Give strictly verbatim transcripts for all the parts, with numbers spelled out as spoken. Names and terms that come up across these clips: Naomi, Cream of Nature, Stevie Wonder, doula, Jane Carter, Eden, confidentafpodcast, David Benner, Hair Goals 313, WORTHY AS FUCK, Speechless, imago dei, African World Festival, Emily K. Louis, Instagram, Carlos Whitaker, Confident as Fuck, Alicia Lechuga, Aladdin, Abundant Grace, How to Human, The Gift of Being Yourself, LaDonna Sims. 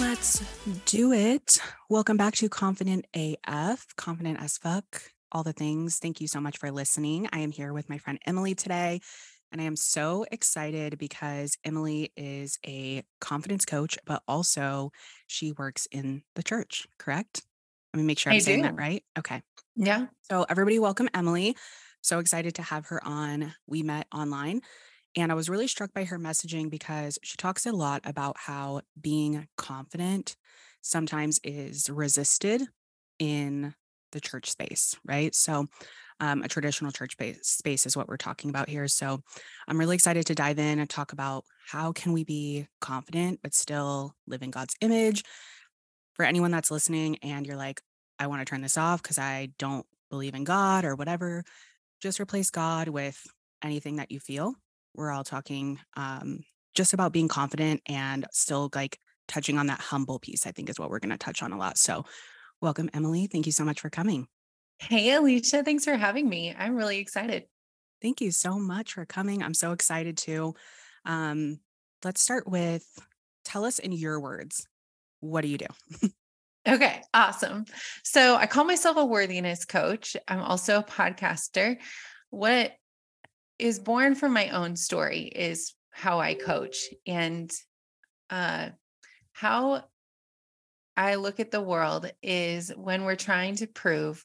Let's do it. Welcome back to Confident A F, Confident as Fuck, all the things. Thank you so much for listening. I am here with my friend Emily today, and I am so excited because Emily is a confidence coach, but also she works in the church, correct? Let me make sure I'm I saying do. that right. Okay. Yeah. So everybody, welcome Emily. So excited to have her on. We met online and I was really struck by her messaging because she talks a lot about how being confident sometimes is resisted in the church space, right? So um, a traditional church base, space is what we're talking about here. So I'm really excited to dive in and talk about how can we be confident, but still live in God's image. For anyone that's listening and you're like, I want to turn this off because I don't believe in God or whatever, just replace God with anything that you feel. We're all talking um, just about being confident and still like touching on that humble piece, I think is what we're going to touch on a lot. So welcome, Emily. Thank you so much for coming. Hey, Alicia. Thanks for having me. I'm really excited. Thank you so much for coming. I'm so excited too. Um, let's start with, tell us in your words, what do you do? Okay. Awesome. So I call myself a worthiness coach. I'm also a podcaster. What is born from my own story is how I coach and, uh, how I look at the world is when we're trying to prove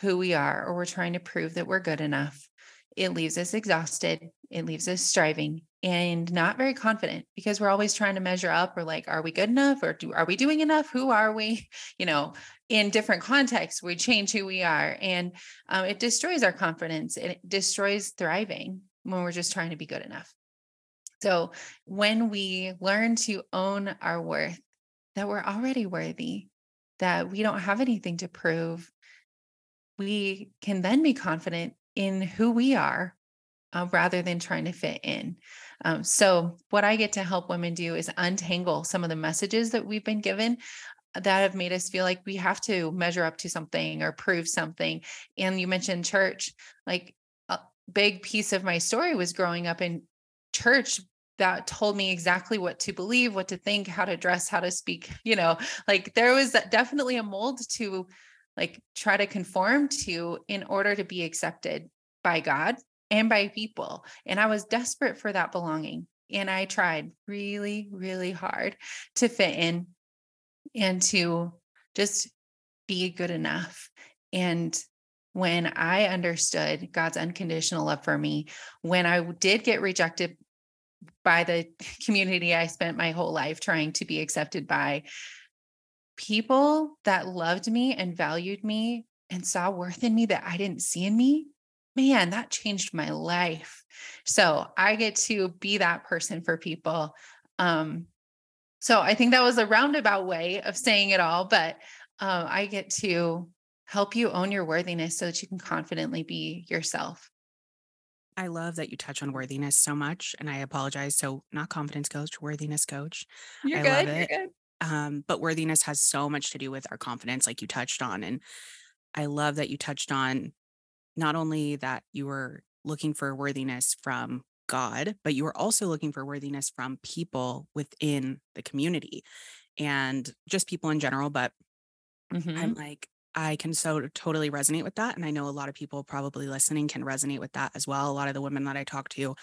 who we are, or we're trying to prove that we're good enough, it leaves us exhausted. It leaves us striving and not very confident because we're always trying to measure up. We're like, are we good enough? Or do, are we doing enough? Who are we? You know, in different contexts, we change who we are and um, it destroys our confidence. It destroys thriving when we're just trying to be good enough. So when we learn to own our worth, that we're already worthy, that we don't have anything to prove, we can then be confident in who we are uh, rather than trying to fit in. Um, so what I get to help women do is untangle some of the messages that we've been given that have made us feel like we have to measure up to something or prove something. And you mentioned church, like a big piece of my story was growing up in church that told me exactly what to believe, what to think, how to dress, how to speak, you know, like there was definitely a mold to like try to conform to in order to be accepted by God and by people. And I was desperate for that belonging. And I tried really, really hard to fit in and to just be good enough. And when I understood God's unconditional love for me, when I did get rejected by the community I spent my whole life trying to be accepted by, people that loved me and valued me and saw worth in me that I didn't see in me, man, that changed my life. So I get to be that person for people. Um, so I think that was a roundabout way of saying it all, but uh, I get to help you own your worthiness so that you can confidently be yourself. I love that you touch on worthiness so much. And I apologize. So not confidence coach, worthiness coach. You're I good. Love it. You're good. Um, but worthiness has so much to do with our confidence, like you touched on. And I love that you touched on not only that you were looking for worthiness from God, but you were also looking for worthiness from people within the community and just people in general. But mm-hmm. I'm like, I can so totally resonate with that. And I know a lot of people probably listening can resonate with that as well. A lot of the women that I talk to,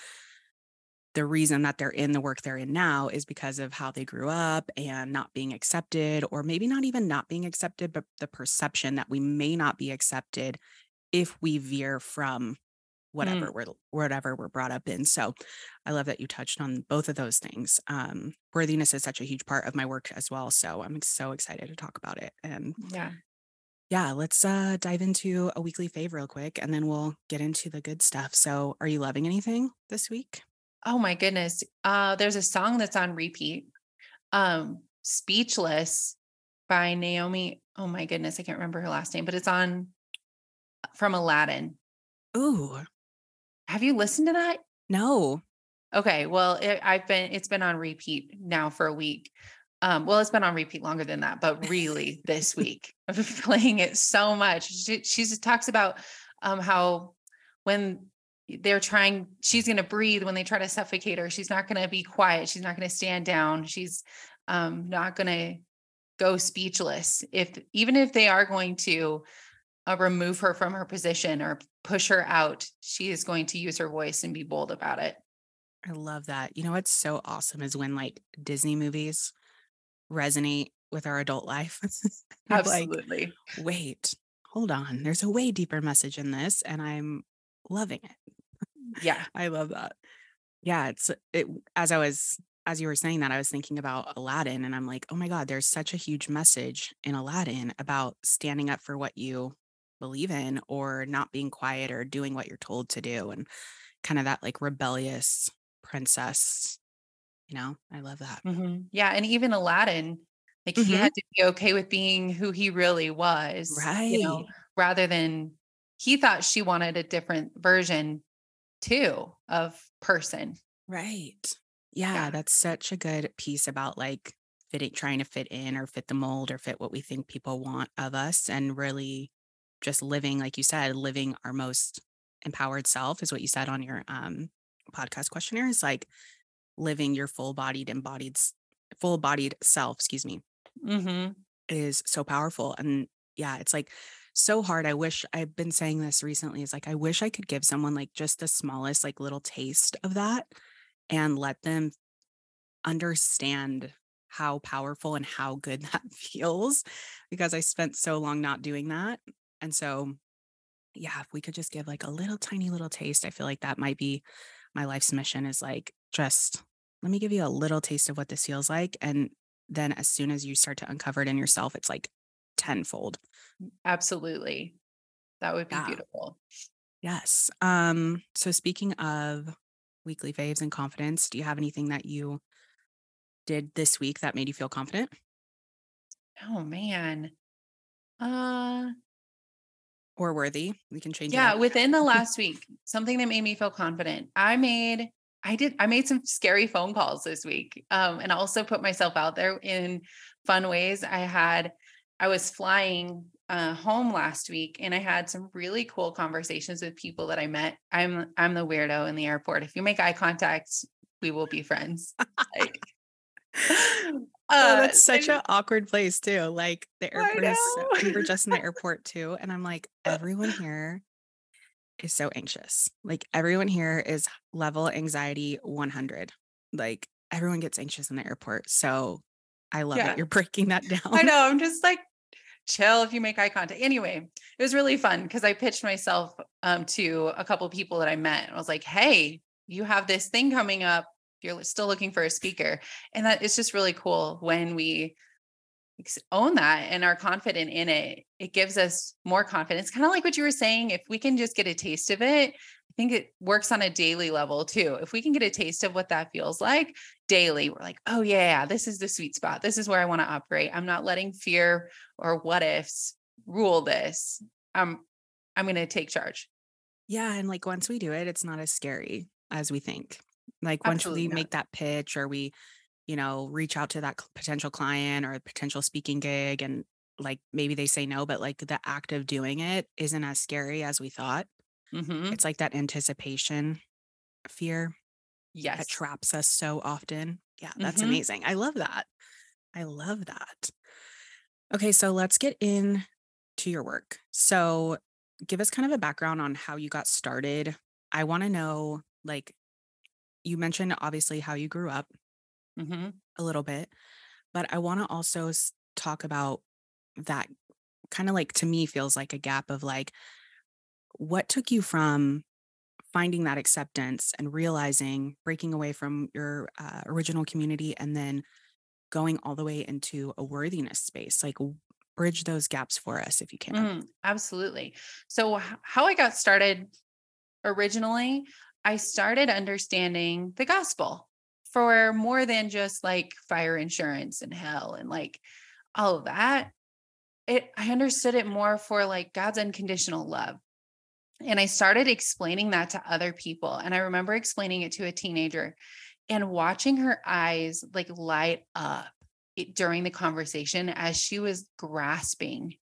the reason that they're in the work they're in now is because of how they grew up and not being accepted, or maybe not even not being accepted, but the perception that we may not be accepted if we veer from whatever mm. we're whatever we're brought up in. So I love that you touched on both of those things. Um, worthiness is such a huge part of my work as well. So I'm so excited to talk about it. And yeah. Yeah, let's uh, dive into a weekly fave real quick, and then we'll get into the good stuff. So are you loving anything this week? Oh my goodness. Uh, there's a song that's on repeat. Um, Speechless by Naomi. Oh my goodness. I can't remember her last name, but it's on from Aladdin. Ooh. Have you listened to that? No. Okay. Well, it, I've been, it's been on repeat now for a week. Um, well, it's been on repeat longer than that, but really this week I've been playing it so much. She, she talks about um, how when they're trying, she's going to breathe, when they try to suffocate her, she's not going to be quiet. She's not going to stand down. She's um, not going to go speechless. If, even if they are going to uh, remove her from her position or push her out, she is going to use her voice and be bold about it. I love that. You know, what's so awesome is when like Disney movies resonate with our adult life. Absolutely. Like, wait, hold on. There's a way deeper message in this, and I'm loving it. Yeah. I love that. Yeah. It's it, as I was, as you were saying that, I was thinking about Aladdin, and I'm like, oh my God, there's such a huge message in Aladdin about standing up for what you believe in, or not being quiet, or doing what you're told to do. And kind of that like rebellious princess, you know, I love that. Mm-hmm. Yeah. And even Aladdin, like mm-hmm. he had to be okay with being who he really was, right? You know, rather than he thought she wanted a different version too of person. Right. Yeah, yeah. That's such a good piece about like fitting, trying to fit in or fit the mold or fit what we think people want of us, and really just living, like you said, living our most empowered self is what you said on your um, podcast questionnaire, is like living your full bodied embodied full bodied self, excuse me, mm-hmm. is so powerful. And yeah, it's like so hard. I wish I've been saying this recently is like, I wish I could give someone like just the smallest, like little taste of that and let them understand how powerful and how good that feels, because I spent so long not doing that. And so yeah, if we could just give like a little tiny little taste, I feel like that might be my life's mission, is like, just let me give you a little taste of what this feels like. And then as soon as you start to uncover it in yourself, it's like tenfold. Absolutely. That would be yeah. beautiful. Yes. Um, so speaking of weekly faves and confidence, do you have anything that you did this week that made you feel confident? Oh man. Uh, or worthy. We can change. Yeah. It within the last week, something that made me feel confident. I made, I did, I made some scary phone calls this week. Um, and also put myself out there in fun ways. I had, I was flying uh, home last week, and I had some really cool conversations with people that I met. I'm, I'm the weirdo in the airport. If you make eye contact, we will be friends. Like, oh, that's such uh, an awkward place too. Like the airport is so, we were just in the airport too. And I'm like, everyone here is so anxious. Like everyone here is level anxiety one hundred. Like everyone gets anxious in the airport. So I love yeah. that you're breaking that down. I know. I'm just like, chill if you make eye contact. Anyway, it was really fun because I pitched myself um, to a couple of people that I met. I was like, hey, you have this thing coming up. You're still looking for a speaker. And that it's just really cool when we own that and are confident in it. It gives us more confidence. Kind of like what you were saying, if we can just get a taste of it, I think it works on a daily level too. If we can get a taste of what that feels like daily, we're like, oh yeah, this is the sweet spot. This is where I want to operate. I'm not letting fear or what ifs rule this. Um, I'm going to take charge. Yeah. And like, once we do it, it's not as scary as we think. Like once Absolutely we not. Make that pitch, or we, you know, reach out to that potential client or potential speaking gig, and like, maybe they say no, but like the act of doing it isn't as scary as we thought. Mm-hmm. It's like that anticipation fear. Yes. That traps us so often. Yeah. That's mm-hmm. amazing. I love that. I love that. Okay. So let's get into your work. So give us kind of a background on how you got started. I want to know, like, you mentioned obviously how you grew up mm-hmm. a little bit, but I want to also talk about that kind of like, to me feels like a gap of like, what took you from finding that acceptance and realizing breaking away from your uh, original community, and then going all the way into a worthiness space? Like, bridge those gaps for us if you can. Mm, absolutely. So how I got started originally, I started understanding the gospel for more than just like fire insurance and hell and like all of that. It, I understood it more for like God's unconditional love. And I started explaining that to other people. And I remember explaining it to a teenager and watching her eyes like light up during the conversation as she was grasping,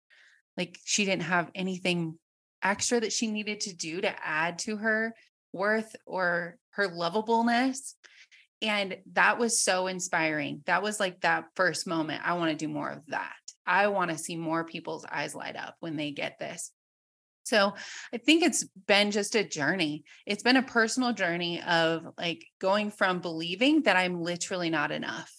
like she didn't have anything extra that she needed to do to add to her worth or her lovableness. And that was so inspiring. That was like that first moment. I want to do more of that. I want to see more people's eyes light up when they get this. So I think it's been just a journey. It's been a personal journey of like going from believing that I'm literally not enough,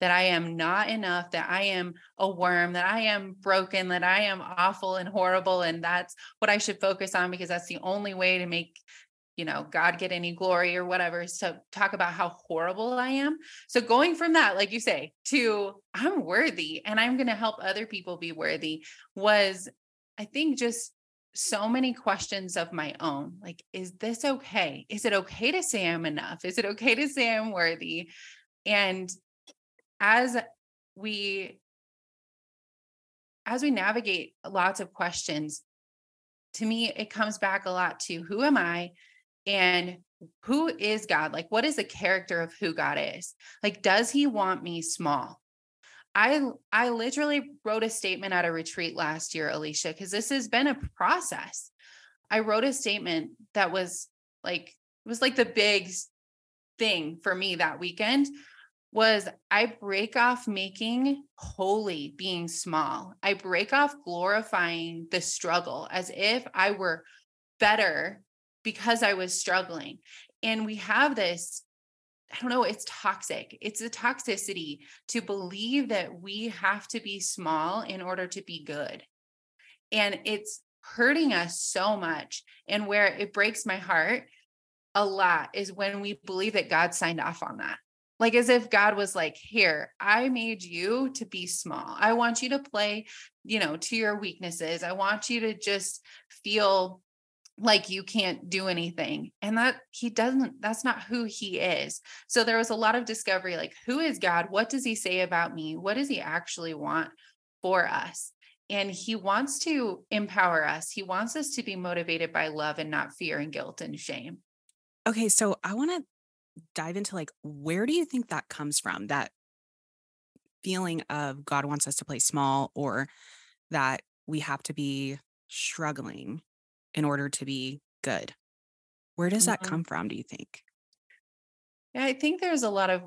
that I am not enough, that I am a worm, that I am broken, that I am awful and horrible. And that's what I should focus on because that's the only way to make, you know, God get any glory or whatever, is to talk about how horrible I am. So going from that, like you say, to I'm worthy and I'm going to help other people be worthy was, I think, just so many questions of my own. Like, is this okay? Is it okay to say I'm enough? Is it okay to say I'm worthy? And as we, as we navigate lots of questions, to me, it comes back a lot to who am I? And who is God? Like, what is the character of who God is? Like, does he want me small? I, I literally wrote a statement at a retreat last year, Alicia, because this has been a process. I wrote a statement that was like, it was like the big thing for me that weekend was I break off making holy being small. I break off glorifying the struggle as if I were better because I was struggling. And we have this, I don't know, it's toxic. It's the toxicity to believe that we have to be small in order to be good. And it's hurting us so much. And where it breaks my heart a lot is when we believe that God signed off on that. Like as if God was like, here, I made you to be small. I want you to play, you know, to your weaknesses. I want you to just feel like you can't do anything. And that he doesn't, that's not who he is. So there was a lot of discovery, like who is God? What does he say about me? What does he actually want for us? And he wants to empower us. He wants us to be motivated by love and not fear and guilt and shame. Okay. So I want to dive into like, where do you think that comes from? That feeling of God wants us to play small or that we have to be struggling in order to be good. Where does that come from, do you think? Yeah, I think there's a lot of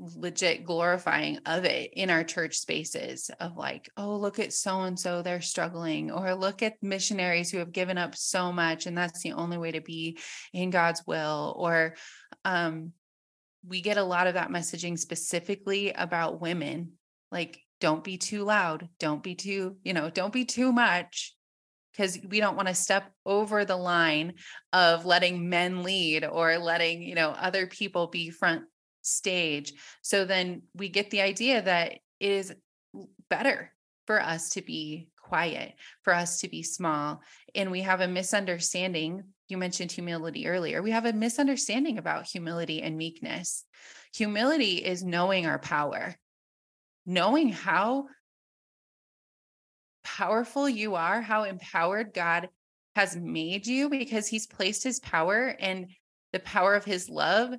legit glorifying of it in our church spaces of like, oh, look at so-and-so, they're struggling, or look at missionaries who have given up so much. And that's the only way to be in God's will. Or, um, we get a lot of that messaging specifically about women, like don't be too loud. Don't be too, you know, don't be too much. Because we don't want to step over the line of letting men lead or letting, you know, other people be front stage. So then we get the idea that it is better for us to be quiet, for us to be small. And we have a misunderstanding. You mentioned humility earlier. We have a misunderstanding about humility and meekness. Humility is knowing our power, knowing how powerful you are, how empowered God has made you because he's placed his power and the power of his love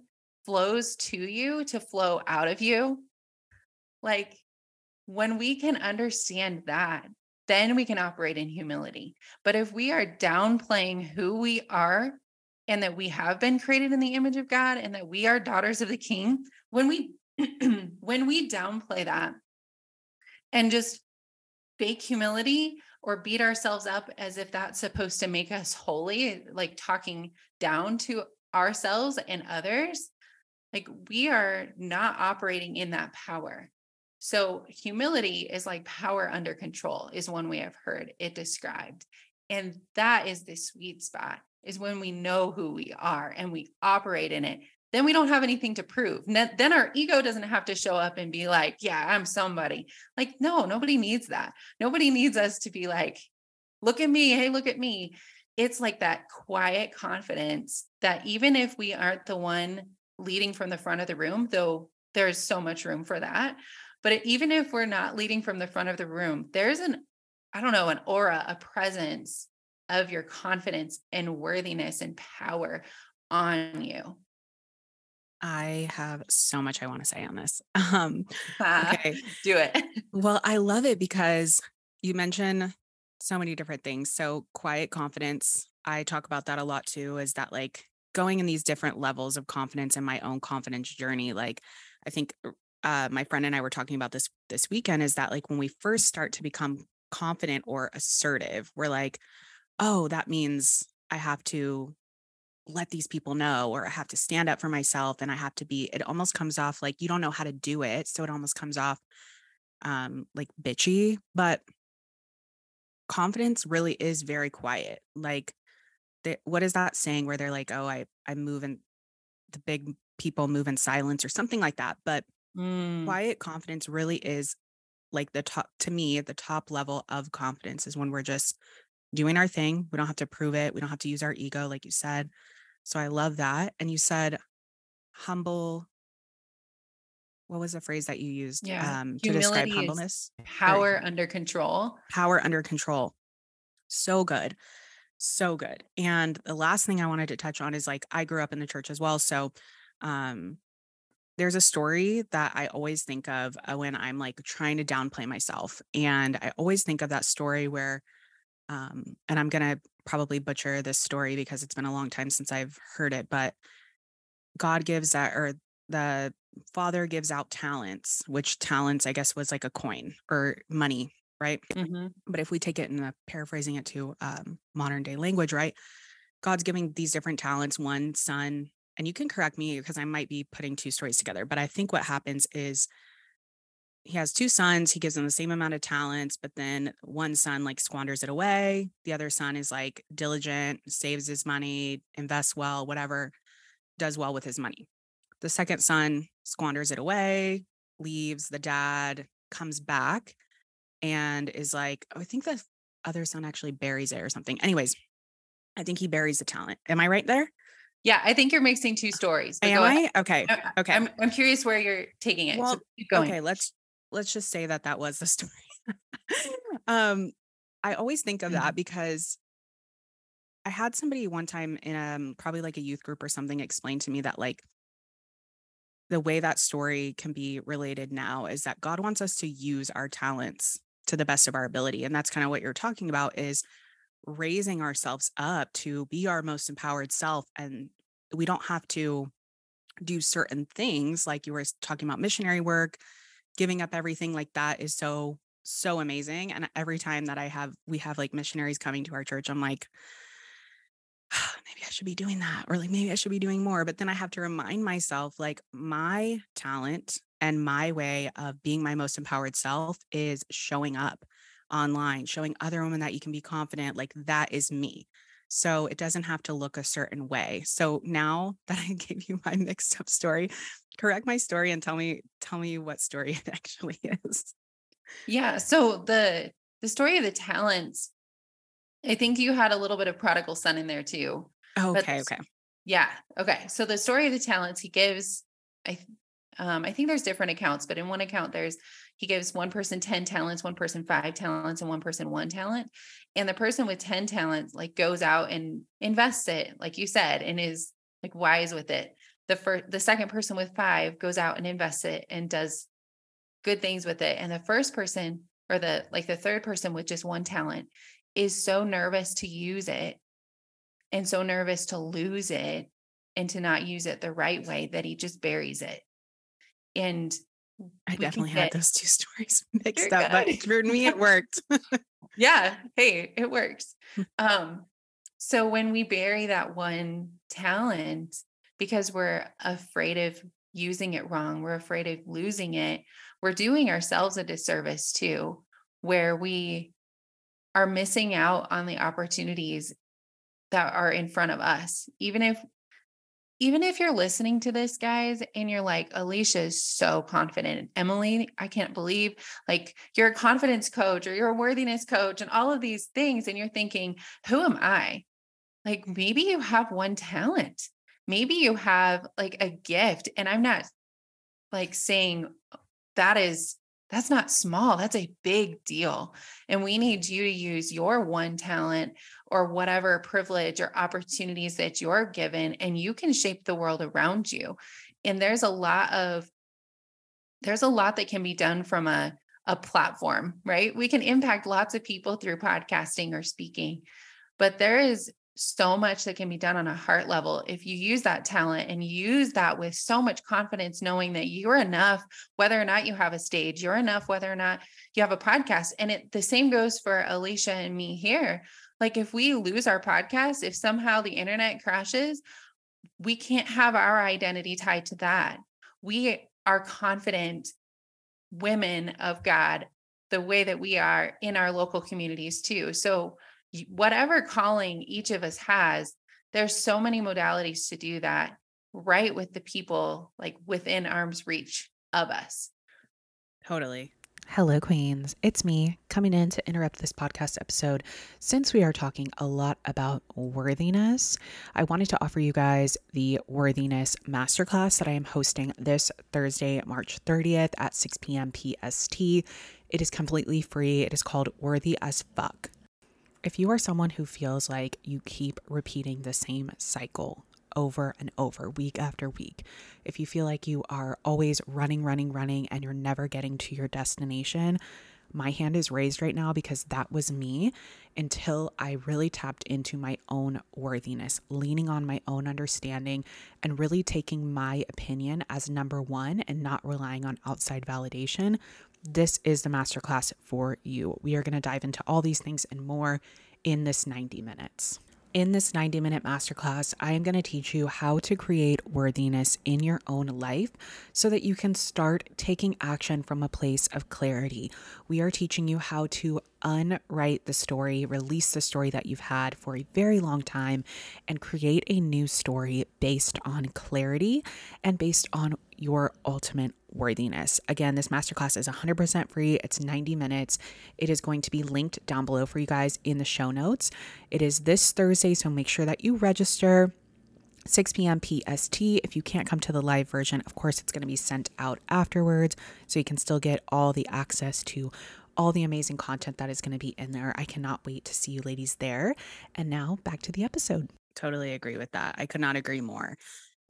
flows to you to flow out of you. Like when we can understand that, then we can operate in humility. But if we are downplaying who we are and that we have been created in the image of God and that we are daughters of the King, when we, when we downplay that and just fake humility or beat ourselves up as if that's supposed to make us holy, like talking down to ourselves and others, like we are not operating in that power. So humility is like power under control is one way I've heard it described. And that is the sweet spot, is when we know who we are and we operate in it. Then we don't have anything to prove. Then our ego doesn't have to show up and be like, yeah, I'm somebody. Like, no, nobody needs that. Nobody needs us to be like, look at me. Hey, look at me. it's like that quiet confidence that even if we aren't the one leading from the front of the room, though there's so much room for that, but it, even if we're not leading from the front of the room, there's an, I don't know, an aura, a presence of your confidence and worthiness and power on you. I have so much I want to say on this. Um, ah, okay. Do it. Well, I love it because you mention so many different things. So quiet confidence, I talk about that a lot too, is that like going in these different levels of confidence in my own confidence journey. Like I think uh, my friend and I were talking about this this weekend is that like when we first start to become confident or assertive, we're like, oh, that means I have to let these people know, or I have to stand up for myself and I have to be, it almost comes off like you don't know how to do it. So it almost comes off um, like bitchy, but confidence really is very quiet. Like they, what is that saying where they're like, oh, I, I move in the big people move in silence or something like that. But mm. quiet confidence really is like the top, to me, the top level of confidence is when we're just doing our thing. We don't have to prove it. We don't have to use our ego, like you said. So I love that. And you said humble. What was the phrase that you used yeah. um, to describe humbleness? Power right. under control. Power under control. So good. So good. And the last thing I wanted to touch on is like, I grew up in the church as well. So um, there's a story that I always think of when I'm like trying to downplay myself. And I always think of that story where Um, and I'm going to probably butcher this story because it's been a long time since I've heard it, but God gives that, or the Father gives out talents, which talents, I guess, was like a coin or money, right? Mm-hmm. But if we take it and paraphrasing it to um, modern day language, right? God's giving these different talents, one son, and you can correct me because I might be putting two stories together, but I think what happens is he has two sons, he gives them the same amount of talents, but then one son like squanders it away. The other son is like diligent, saves his money, invests well, whatever, does well with his money. The second son squanders it away, leaves the dad, comes back and is like, oh, I think the other son actually buries it or something. Anyways, I think he buries the talent. Am I right there? Yeah, I think you're mixing two stories. Am I? Okay. Okay. I'm, I'm curious where you're taking it. Well, so keep going. Okay, let's Let's just say that that was the story. um, I always think of that because I had somebody one time in um, probably like a youth group or something explain to me that like the way that story can be related now is that God wants us to use our talents to the best of our ability. And that's kind of what you're talking about is raising ourselves up to be our most empowered self. And we don't have to do certain things like you were talking about missionary work. Giving up everything like that is so, so amazing. And every time that I have, we have like missionaries coming to our church, I'm like, oh, maybe I should be doing that. Or like, maybe I should be doing more. But then I have to remind myself, like my talent and my way of being my most empowered self is showing up online, showing other women that you can be confident. Like that is me. So it doesn't have to look a certain way. So now that I gave you my mixed up story, correct my story and tell me, tell me what story it actually is. Yeah. So the, the story of the talents, I think you had a little bit of prodigal son in there too. Okay. But, okay. Yeah. Okay. So the story of the talents he gives, I, um, I think there's different accounts, but in one account there's, he gives one person ten talents, one person five talents, and one person one talent. And the person with ten talents, like goes out and invests it, like you said, and is like wise with it. The first, the second person with five goes out and invests it and does good things with it. And the first person or the, like the third person with just one talent is so nervous to use it and so nervous to lose it and to not use it the right way that he just buries it. And I definitely had those two stories mixed up, but for me, it worked. Yeah. Hey, it works. Um, so when we bury that one talent, because we're afraid of using it wrong, we're afraid of losing it, we're doing ourselves a disservice too, where we are missing out on the opportunities that are in front of us. Even if, even if you're listening to this, guys, and you're like, Alicia is so confident. Emily, I can't believe, like, you're a confidence coach or you're a worthiness coach and all of these things. And you're thinking, who am I? Like maybe you have one talent, maybe you have like a gift, and I'm not like saying that is, that's not small. That's a big deal. And we need you to use your one talent or whatever privilege or opportunities that you're given, and you can shape the world around you. And there's a lot of, there's a lot that can be done from a, a platform, right? We can impact lots of people through podcasting or speaking, but there is so much that can be done on a heart level. If you use that talent and use that with so much confidence, knowing that you're enough, whether or not you have a stage, you're enough, whether or not you have a podcast. And it, the same goes for Alicia and me here. Like if we lose our podcast, if somehow the internet crashes, we can't have our identity tied to that. We are confident women of God, the way that we are in our local communities too. So whatever calling each of us has, there's so many modalities to do that right with the people like within arm's reach of us. Totally. Hello, Queens. It's me coming in to interrupt this podcast episode. Since we are talking a lot about worthiness, I wanted to offer you guys the Worthiness Masterclass that I am hosting this Thursday, March thirtieth at six p.m. P S T. It is completely free. It is called Worthy as Fuck. If you are someone who feels like you keep repeating the same cycle over and over, week after week, if you feel like you are always running, running, running, and you're never getting to your destination, my hand is raised right now because that was me until I really tapped into my own worthiness, leaning on my own understanding and really taking my opinion as number one and not relying on outside validation. This is the masterclass for you. We are going to dive into all these things and more in this ninety minutes. In this ninety minute masterclass, I am going to teach you how to create worthiness in your own life so that you can start taking action from a place of clarity. We are teaching you how to unwrite the story, release the story that you've had for a very long time, and create a new story based on clarity and based on your ultimate worthiness. Again, this masterclass is one hundred percent free. It's ninety minutes. It is going to be linked down below for you guys in the show notes. It is this Thursday, so make sure that you register six p.m. P S T. If you can't come to the live version, of course, it's going to be sent out afterwards, so you can still get all the access to all the amazing content that is going to be in there. I cannot wait to see you ladies there. And now back to the episode. Totally agree with that. I could not agree more.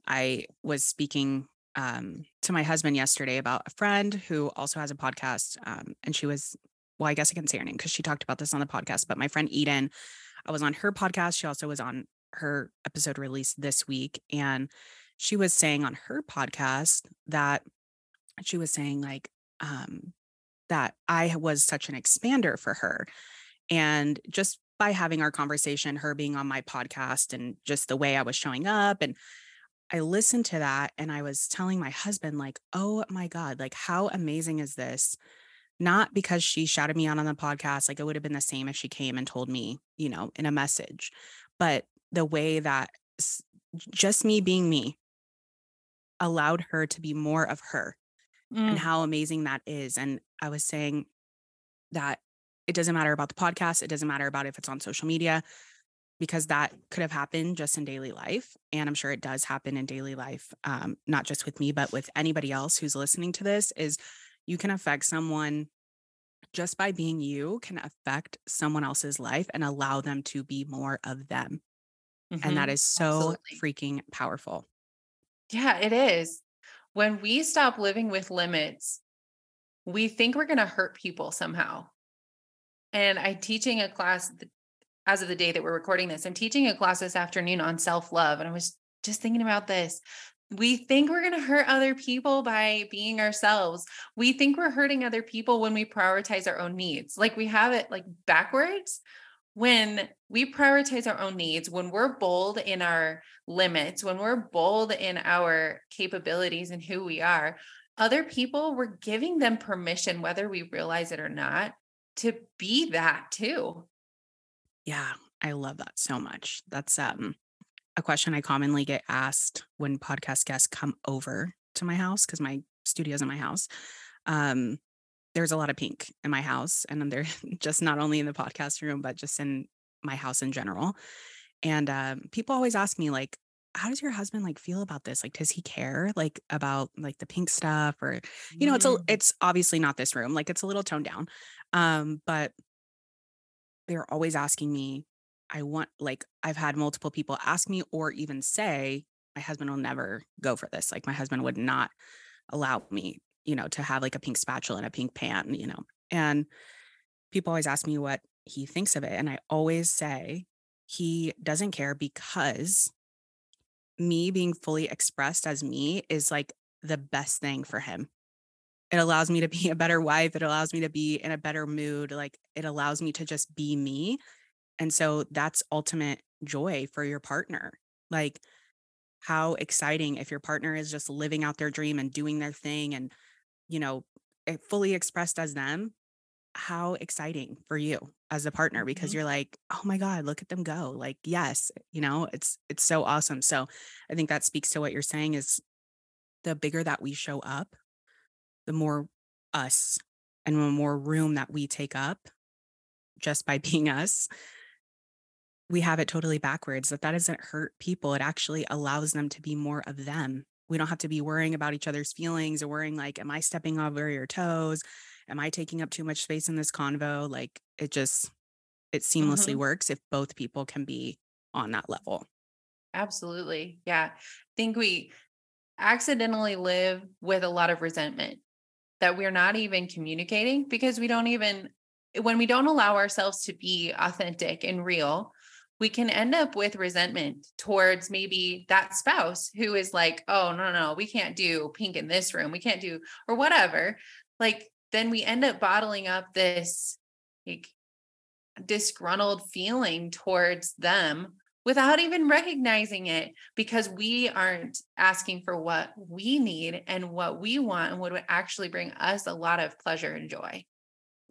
I was speaking um, to my husband yesterday about a friend who also has a podcast. Um, and she was, well, I guess I can say her name because she talked about this on the podcast, but my friend Eden, I was on her podcast. She also was on her episode released this week. And she was saying on her podcast that she was saying like, um, that I was such an expander for her. And just by having our conversation, her being on my podcast and just the way I was showing up, and I listened to that and I was telling my husband like, oh my God, like how amazing is this? Not because she shouted me out on the podcast. Like it would have been the same if she came and told me, you know, in a message, but the way that just me being me allowed her to be more of her mm. and how amazing that is. And I was saying that it doesn't matter about the podcast. It doesn't matter about if it's on social media, because that could have happened just in daily life. And I'm sure it does happen in daily life, um, not just with me, but with anybody else who's listening to this, is you can affect someone just by being you can affect someone else's life and allow them to be more of them. Mm-hmm. And that is so Absolutely. Freaking powerful. Yeah, it is. When we stop living with limits, we think we're going to hurt people somehow. And I'm teaching a class th- As of the day that we're recording this, I'm teaching a class this afternoon on self-love. And I was just thinking about this. We think we're going to hurt other people by being ourselves. We think we're hurting other people when we prioritize our own needs. Like we have it like backwards. When we prioritize our own needs, when we're bold in our limits, when we're bold in our capabilities and who we are, other people, we're giving them permission, whether we realize it or not, to be that too. Yeah, I love that so much. That's um, a question I commonly get asked when podcast guests come over to my house, because my studio's in my house. Um, there's a lot of pink in my house, and they're just not only in the podcast room, but just in my house in general. And um, people always ask me, like, how does your husband like feel about this? Like, does he care like about like the pink stuff or, you know, it's a, it's obviously not this room. Like it's a little toned down. Um, but they're always asking me, I want, like, I've had multiple people ask me or even say, my husband will never go for this. Like my husband would not allow me, you know, to have like a pink spatula and a pink pan, you know, and people always ask me what he thinks of it. And I always say he doesn't care because me being fully expressed as me is like the best thing for him. It allows me to be a better wife. It allows me to be in a better mood. Like it allows me to just be me. And so that's ultimate joy for your partner. Like how exciting if your partner is just living out their dream and doing their thing and, you know, fully expressed as them. How exciting for you as a partner, because mm-hmm. you're like, oh my God, look at them go. Like, yes, you know, it's, it's so awesome. So I think that speaks to what you're saying is the bigger that we show up, the more us and the more room that we take up just by being us, we have it totally backwards that that doesn't hurt people. It actually allows them to be more of them. We don't have to be worrying about each other's feelings or worrying like, am I stepping over your toes? Am I taking up too much space in this convo? Like it just, it seamlessly mm-hmm. works if both people can be on that level. Absolutely. Yeah. I think we accidentally live with a lot of resentment that we're not even communicating because we don't even, when we don't allow ourselves to be authentic and real, we can end up with resentment towards maybe that spouse who is like, oh, no, no, we can't do pink in this room. We can't do, or whatever. Like, then we end up bottling up this like disgruntled feeling towards them without even recognizing it because we aren't asking for what we need and what we want and what would actually bring us a lot of pleasure and joy.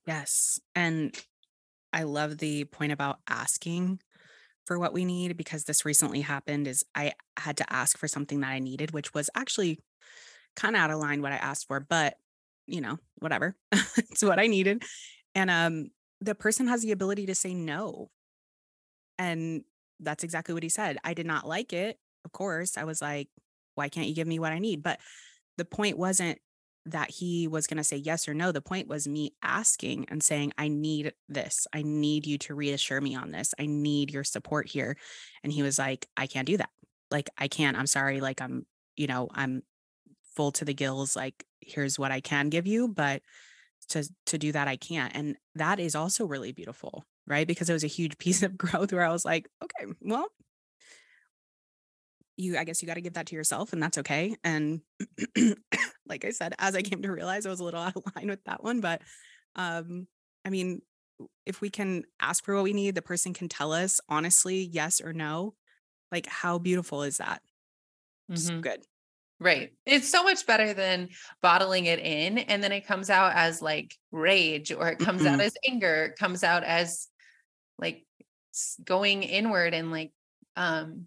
Yes. And I love the point about asking for what we need, because this recently happened is I had to ask for something that I needed, which was actually kind of out of line what I asked for, but you know, whatever. It's what I needed. And um, the person has the ability to say no. And that's exactly what he said. I did not like it. Of course, I was like, why can't you give me what I need? But the point wasn't that he was going to say yes or no. The point was me asking and saying, I need this. I need you to reassure me on this. I need your support here. And he was like, I can't do that. Like, I can't, I'm sorry. Like, I'm, you know, I'm full to the gills. Like, here's what I can give you, but to, to do that, I can't. And that is also really beautiful, right? Because it was a huge piece of growth where I was like, okay, well, you, I guess you got to give that to yourself and that's okay. And like I said, as I came to realize, I was a little out of line with that one, but um, I mean, if we can ask for what we need, the person can tell us honestly, yes or no, like how beautiful is that? Mm-hmm. So good. Right. It's so much better than bottling it in. And then it comes out as like rage, or it comes mm-hmm. out as anger, it comes out as like going inward and like, um,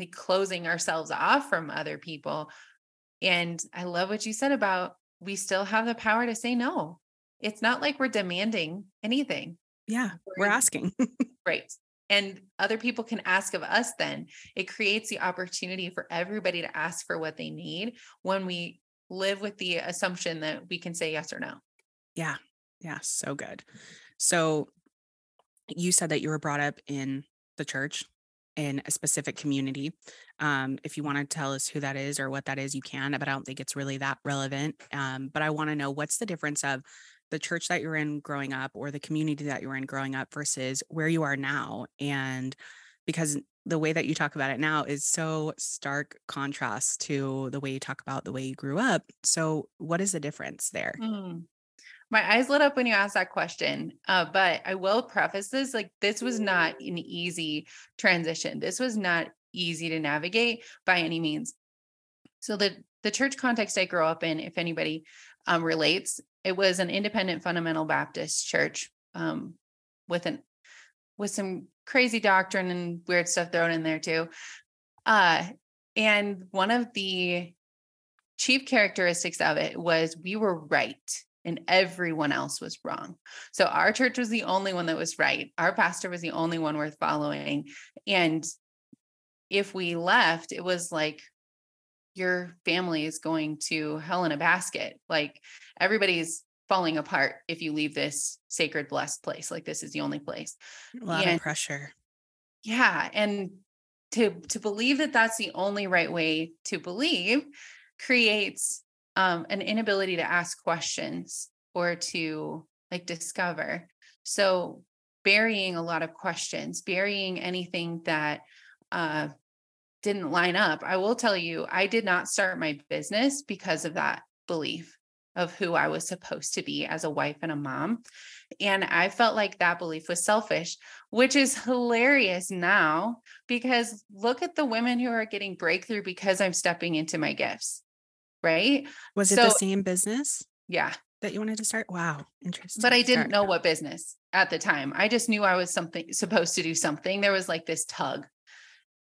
like closing ourselves off from other people. And I love what you said about, we still have the power to say no. It's not like we're demanding anything. Yeah. We're, we're asking. Right. And other people can ask of us then. It creates the opportunity for everybody to ask for what they need when we live with the assumption that we can say yes or no. Yeah. Yeah. So good. So you said that you were brought up in the church in a specific community. Um, if you want to tell us who that is or what that is, you can, but I don't think it's really that relevant. Um, but I want to know what's the difference of the church that you're in growing up or the community that you're in growing up versus where you are now. And because the way that you talk about it now is so stark contrast to the way you talk about the way you grew up. So what is the difference there? Mm. My eyes lit up when you asked that question. Uh, but I will preface this, like, this was not an easy transition. This was not easy to navigate by any means. So the, the church context I grew up in, if anybody um, relates, it was an independent fundamental Baptist church um, with an with some crazy doctrine and weird stuff thrown in there too. Uh, and one of the chief characteristics of it was we were right and everyone else was wrong. So our church was the only one that was right. Our pastor was the only one worth following. And if we left, it was like, your family is going to hell in a basket. Like, everybody's falling apart if you leave this sacred, blessed place. Like, this is the only place. A lot and, of pressure. Yeah. And to, to believe that that's the only right way to believe creates um, an inability to ask questions or to like discover. So burying a lot of questions, burying anything that uh, didn't line up. I will tell you, I did not start my business because of that belief of who I was supposed to be as a wife and a mom. And I felt like that belief was selfish, which is hilarious now, because look at the women who are getting breakthrough because I'm stepping into my gifts. Right. Was it so, the same business? Yeah. That you wanted to start? Wow. Interesting. But I didn't start. know what business at the time. I just knew I was something supposed to do something. There was like this tug.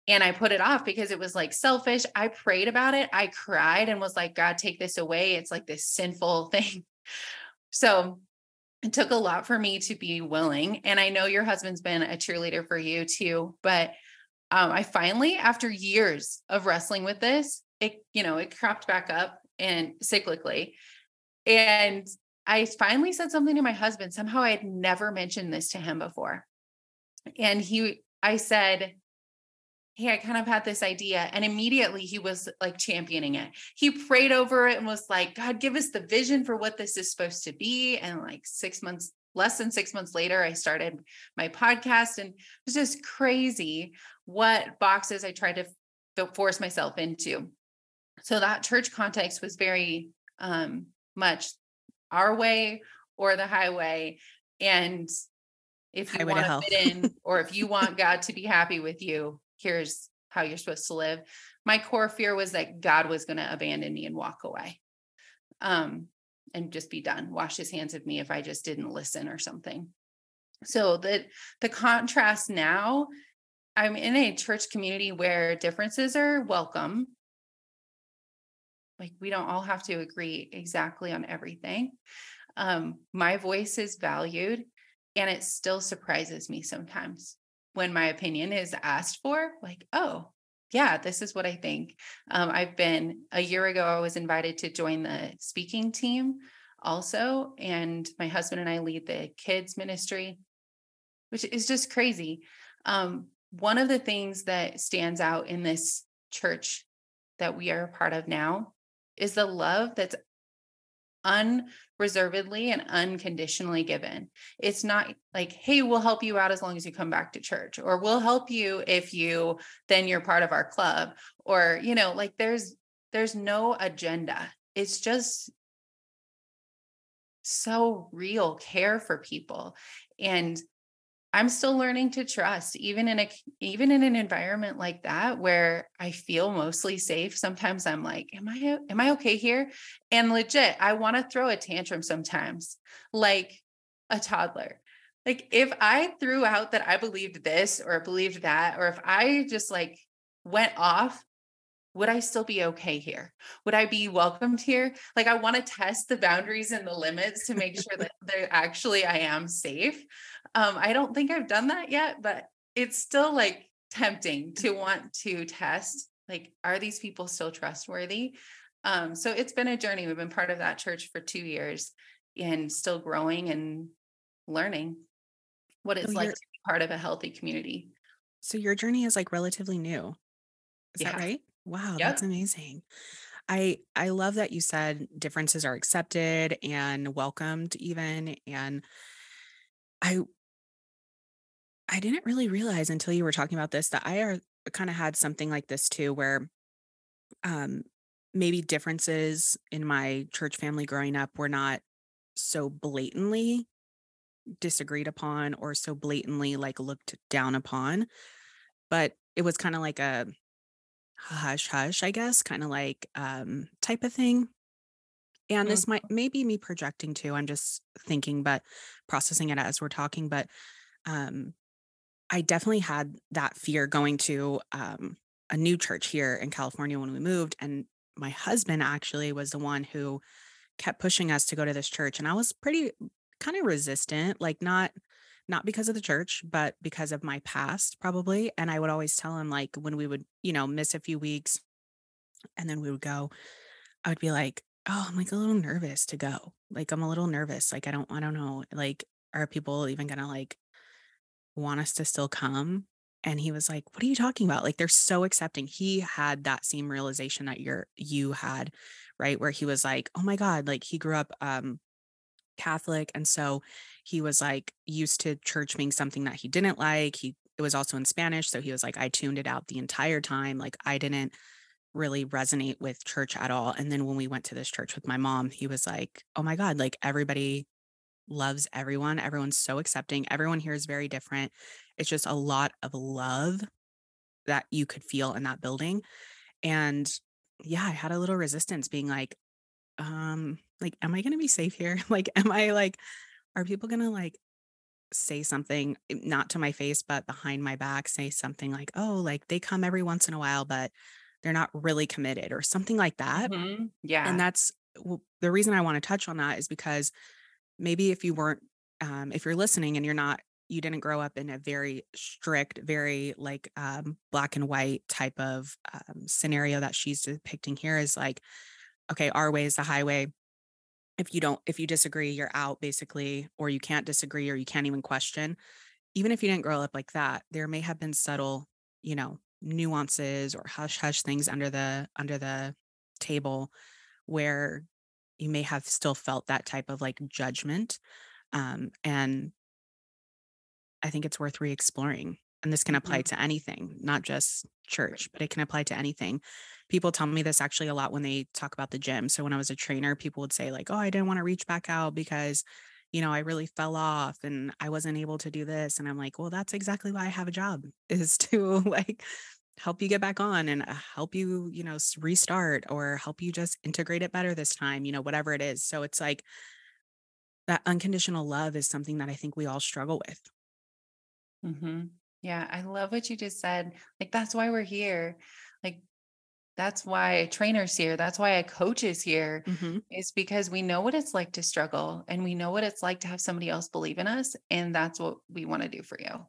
And I put it off because it was like selfish. I prayed about it. I cried and was like, God, take this away. It's like this sinful thing. So it took a lot for me to be willing. And I know your husband's been a cheerleader for you too, but um, I finally, after years of wrestling with this, it, you know, it cropped back up and cyclically. And I finally said something to my husband. Somehow I had never mentioned this to him before. And he, I said, hey, I kind of had this idea. And immediately he was like championing it. He prayed over it and was like, God, give us the vision for what this is supposed to be. And like six months, less than six months later, I started my podcast, and it was just crazy what boxes I tried to force myself into. So that church context was very um, much our way or the highway. And if you want to fit in, or if you want God to be happy with you, here's how you're supposed to live. My core fear was that God was going to abandon me and walk away um, and just be done, wash his hands of me if I just didn't listen or something. So the, the contrast now, I'm in a church community where differences are welcome. Like, we don't all have to agree exactly on everything. Um, my voice is valued, and it still surprises me sometimes when my opinion is asked for, like, oh yeah, this is what I think. Um, I've been a year ago, I was invited to join the speaking team also. And my husband and I lead the kids ministry, which is just crazy. Um, one of the things that stands out in this church that we are a part of now is the love that's unreservedly and unconditionally given. It's not like, hey, we'll help you out as long as you come back to church, or we'll help you if you, then you're part of our club, or, you know, like there's, there's no agenda. It's just so real care for people. And I'm still learning to trust, even in a, even in an environment like that, where I feel mostly safe. Sometimes I'm like, am I, am I okay here? And legit, I want to throw a tantrum sometimes, like a toddler. Like, if I threw out that I believed this or believed that, or if I just like went off, would I still be okay here? Would I be welcomed here? Like, I want to test the boundaries and the limits to make sure that they're actually, I am safe. Um, I don't think I've done that yet, but it's still like tempting to want to test, like, are these people still trustworthy? Um, so it's been a journey. We've been part of that church for two years and still growing and learning what it's oh, like to be part of a healthy community. So your journey is like relatively new. Is yeah. that right? Wow. Yep. That's amazing. I, I love that you said differences are accepted and welcomed even. And I, I didn't really realize until you were talking about this that I are kind of had something like this too, where, um, maybe differences in my church family growing up were not so blatantly disagreed upon or so blatantly like looked down upon, but it was kind of like a hush, hush, I guess, kind of like, um, type of thing. And this might maybe me projecting too. I'm just thinking, but processing it as we're talking, but, um, I definitely had that fear going to, um, a new church here in California when we moved. And my husband actually was the one who kept pushing us to go to this church. And I was pretty kind of resistant, like not, not because of the church, but because of my past probably. And I would always tell him, like, when we would, you know, miss a few weeks and then we would go, I would be like, oh, I'm like a little nervous to go. Like, I'm a little nervous. Like, I don't, I don't know. Like, are people even going to like want us to still come? And he was like, what are you talking about? Like, they're so accepting. He had that same realization that you're, you had, right? Where he was like, oh my God, like he grew up um, Catholic. And so he was like used to church being something that he didn't like. He, it was also in Spanish. So he was like, I tuned it out the entire time. Like, I didn't really resonate with church at all. And then when we went to this church with my mom, he was like, oh my God, like everybody loves everyone. Everyone's so accepting. Everyone here is very different. It's just a lot of love that you could feel in that building. And yeah, I had a little resistance being like, um, like, am I going to be safe here? Like, am I like, are people going to like say something, not to my face, but behind my back, say something like, oh, like they come every once in a while, but they're not really committed or something like that. Mm-hmm. Yeah. And that's well, the reason I want to touch on that is because maybe if you weren't, um, if you're listening and you're not, you didn't grow up in a very strict, very like um, black and white type of um, scenario that she's depicting here is like, okay, our way is the highway. If you don't, if you disagree, you're out basically, or you can't disagree, or you can't even question. Even if you didn't grow up like that, there may have been subtle, you know, nuances or hush hush things under the, under the table where you may have still felt that type of like judgment. Um, and I think it's worth re-exploring. And this can apply to anything, not just church, but it can apply to anything. People tell me this actually a lot when they talk about the gym. So when I was a trainer, people would say like, oh, I didn't want to reach back out because, you know, I really fell off and I wasn't able to do this. And I'm like, well, that's exactly why I have a job, is to like help you get back on and help you, you know, restart or help you just integrate it better this time, you know, whatever it is. So it's like that unconditional love is something that I think we all struggle with. Mm-hmm. Yeah. I love what you just said. Like, that's why we're here. Like, that's why a trainer's here. That's why a coach is here, mm-hmm. is because we know what it's like to struggle and we know what it's like to have somebody else believe in us. And that's what we want to do for you.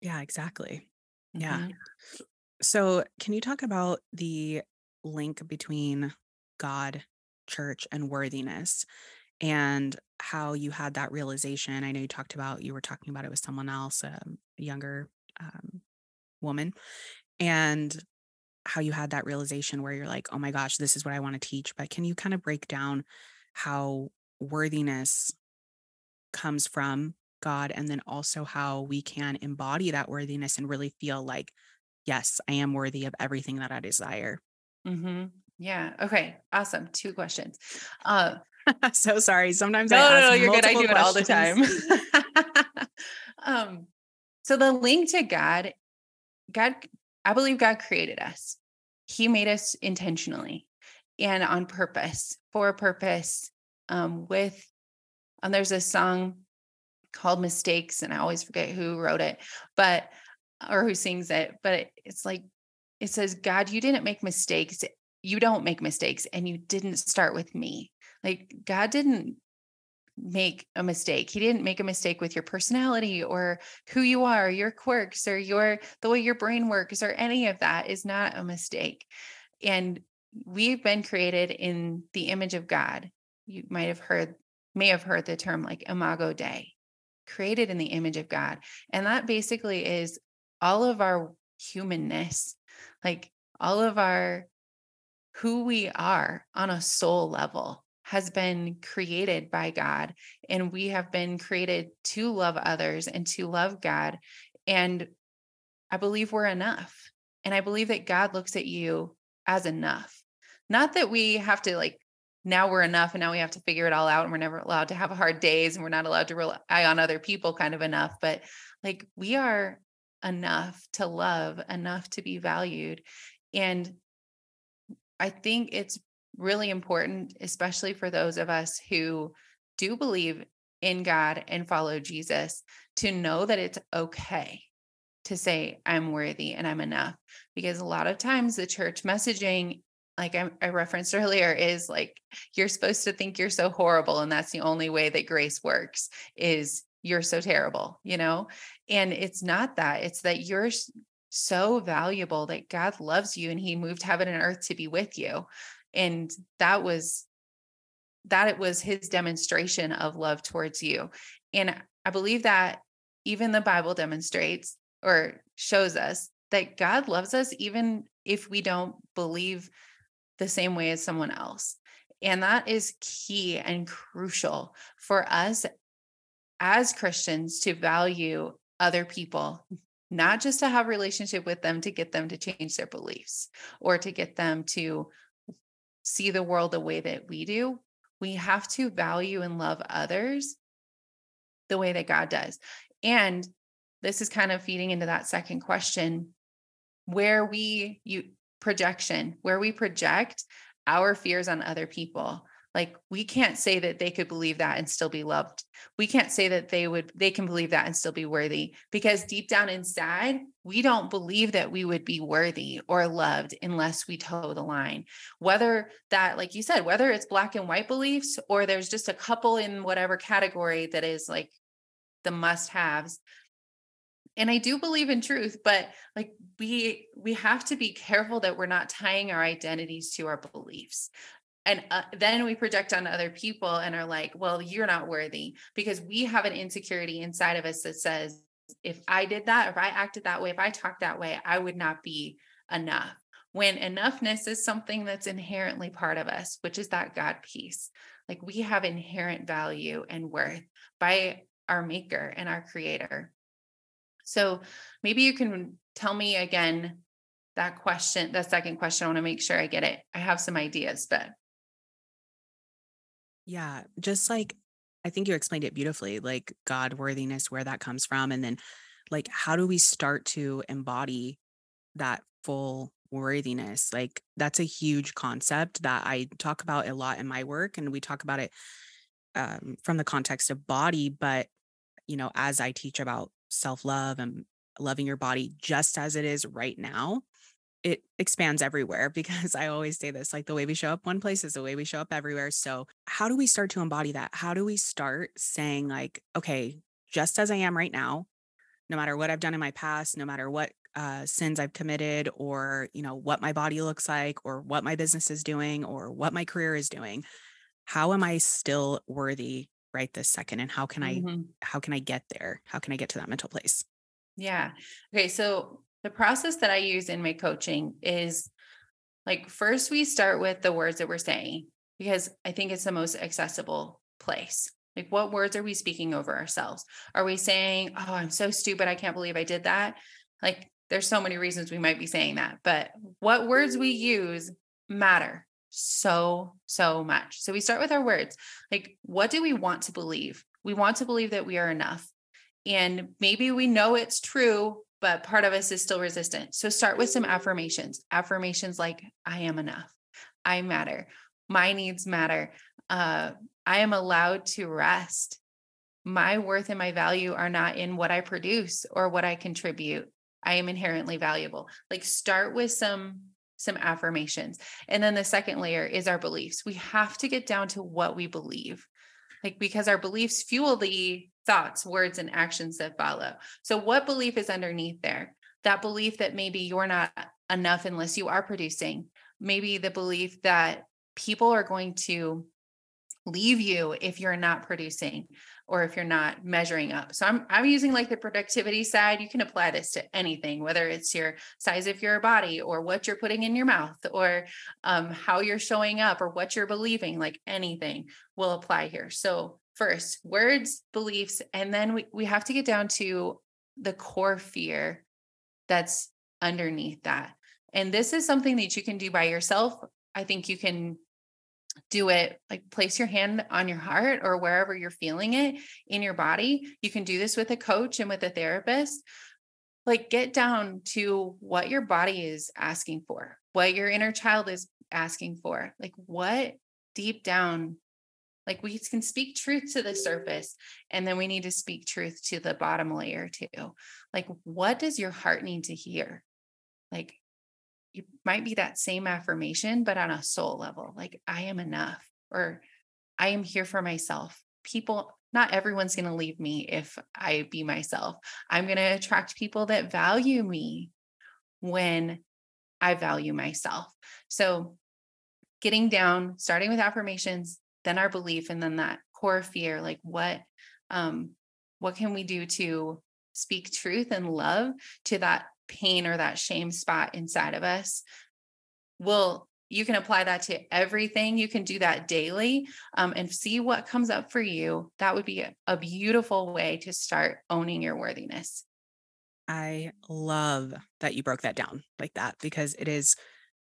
Yeah, exactly. Mm-hmm. Yeah. So can you talk about the link between God, church, and worthiness and how you had that realization? I know you talked about, you were talking about it with someone else, um, a younger um, woman, and how you had that realization where you're like, oh my gosh, this is what I want to teach. But can you kind of break down how worthiness comes from God, and then also how we can embody that worthiness and really feel like, yes, I am worthy of everything that I desire. Mm-hmm. Yeah. Okay. Awesome. Two questions. Uh, so sorry. Sometimes no, I ask no, no, you're good. I do it all the time. um, so the link to God, God, I believe God created us. He made us intentionally and on purpose, for a purpose, um, with, and there's a song called Mistakes, and I always forget who wrote it, but or who sings it, but it's like, it says, God, you didn't make mistakes. You don't make mistakes. And you didn't start with me. Like, God didn't make a mistake. He didn't make a mistake with your personality or who you are, your quirks, or your, the way your brain works, or any of that is not a mistake. And we've been created in the image of God. You might have heard, may have heard the term like imago dei, created in the image of God. And that basically is all of our humanness, like all of our, who we are on a soul level has been created by God. And we have been created to love others and to love God. And I believe we're enough. And I believe that God looks at you as enough. Not that we have to like, now we're enough and now we have to figure it all out and we're never allowed to have hard days and we're not allowed to rely on other people kind of enough, but like we are enough to love, enough to be valued. And I think it's really important, especially for those of us who do believe in God and follow Jesus, to know that it's okay to say I'm worthy and I'm enough, because a lot of times the church messaging like I, I referenced earlier, is like, you're supposed to think you're so horrible. And that's the only way that grace works, is you're so terrible, you know? And it's not that, it's that you're so valuable that God loves you and he moved heaven and earth to be with you. And that was, that it was his demonstration of love towards you. And I believe that even the Bible demonstrates or shows us that God loves us, even if we don't believe the same way as someone else. And that is key and crucial for us as Christians to value other people, not just to have a relationship with them, to get them to change their beliefs or to get them to see the world the way that we do. We have to value and love others the way that God does. And this is kind of feeding into that second question, where we you projection, where we project our fears on other people. Like, we can't say that they could believe that and still be loved. We can't say that they would, they can believe that and still be worthy, because deep down inside, we don't believe that we would be worthy or loved unless we toe the line. Whether that, like you said, whether it's black and white beliefs, or there's just a couple in whatever category that is like the must-haves. And I do believe in truth, but like we, we have to be careful that we're not tying our identities to our beliefs. And uh, then we project on other people and are like, well, you're not worthy, because we have an insecurity inside of us that says, if I did that, if I acted that way, if I talked that way, I would not be enough. When enoughness is something that's inherently part of us, which is that God piece. Like, we have inherent value and worth by our maker and our creator. So maybe you can tell me again, that question, that second question. I want to make sure I get it. I have some ideas, but. Yeah. Just like, I think you explained it beautifully, like God worthiness, where that comes from. And then like, how do we start to embody that full worthiness? Like, that's a huge concept that I talk about a lot in my work. And we talk about it um, from the context of body, but, you know, as I teach about self-love and loving your body just as it is right now, it expands everywhere, because I always say this, like the way we show up one place is the way we show up everywhere. So how do we start to embody that? How do we start saying like, okay, just as I am right now, no matter what I've done in my past, no matter what uh, sins I've committed, or, you know, what my body looks like, or what my business is doing, or what my career is doing, how am I still worthy right this second? And how can I, mm-hmm. how can I get there? How can I get to that mental place? Yeah. Okay. So the process that I use in my coaching is like, first we start with the words that we're saying, because I think it's the most accessible place. Like, what words are we speaking over ourselves? Are we saying, oh, I'm so stupid, I can't believe I did that? Like, there's so many reasons we might be saying that, but what words we use matter so, so much. So we start with our words. Like, what do we want to believe? We want to believe that we are enough. And maybe we know it's true, but part of us is still resistant. So start with some affirmations, affirmations like, I am enough, I matter, my needs matter. Uh, I am allowed to rest. My worth and my value are not in what I produce or what I contribute. I am inherently valuable. Like, start with some, some affirmations. And then the second layer is our beliefs. We have to get down to what we believe, like, because our beliefs fuel the thoughts, words, and actions that follow. So what belief is underneath there? That belief that maybe you're not enough unless you are producing. Maybe the belief that people are going to leave you if you're not producing or if you're not measuring up. So I'm I'm using like the productivity side. You can apply this to anything, whether it's your size of your body or what you're putting in your mouth or um, how you're showing up or what you're believing, like anything will apply here. So first, words, beliefs, and then we, we have to get down to the core fear that's underneath that. And this is something that you can do by yourself. I think you can do it, like place your hand on your heart or wherever you're feeling it in your body. You can do this with a coach and with a therapist. Like, get down to what your body is asking for, what your inner child is asking for, like what deep down. Like, we can speak truth to the surface, and then we need to speak truth to the bottom layer too. Like, what does your heart need to hear? Like, it might be that same affirmation, but on a soul level, like I am enough, or I am here for myself. People, not everyone's going to leave me if I be myself. I'm going to attract people that value me when I value myself. So getting down, starting with affirmations, then our belief, and then that core fear, like what, um, what can we do to speak truth and love to that pain or that shame spot inside of us? Well, you can apply that to everything. You can do that daily, um, and see what comes up for you. That would be a, a beautiful way to start owning your worthiness. I love that you broke that down like that, because it is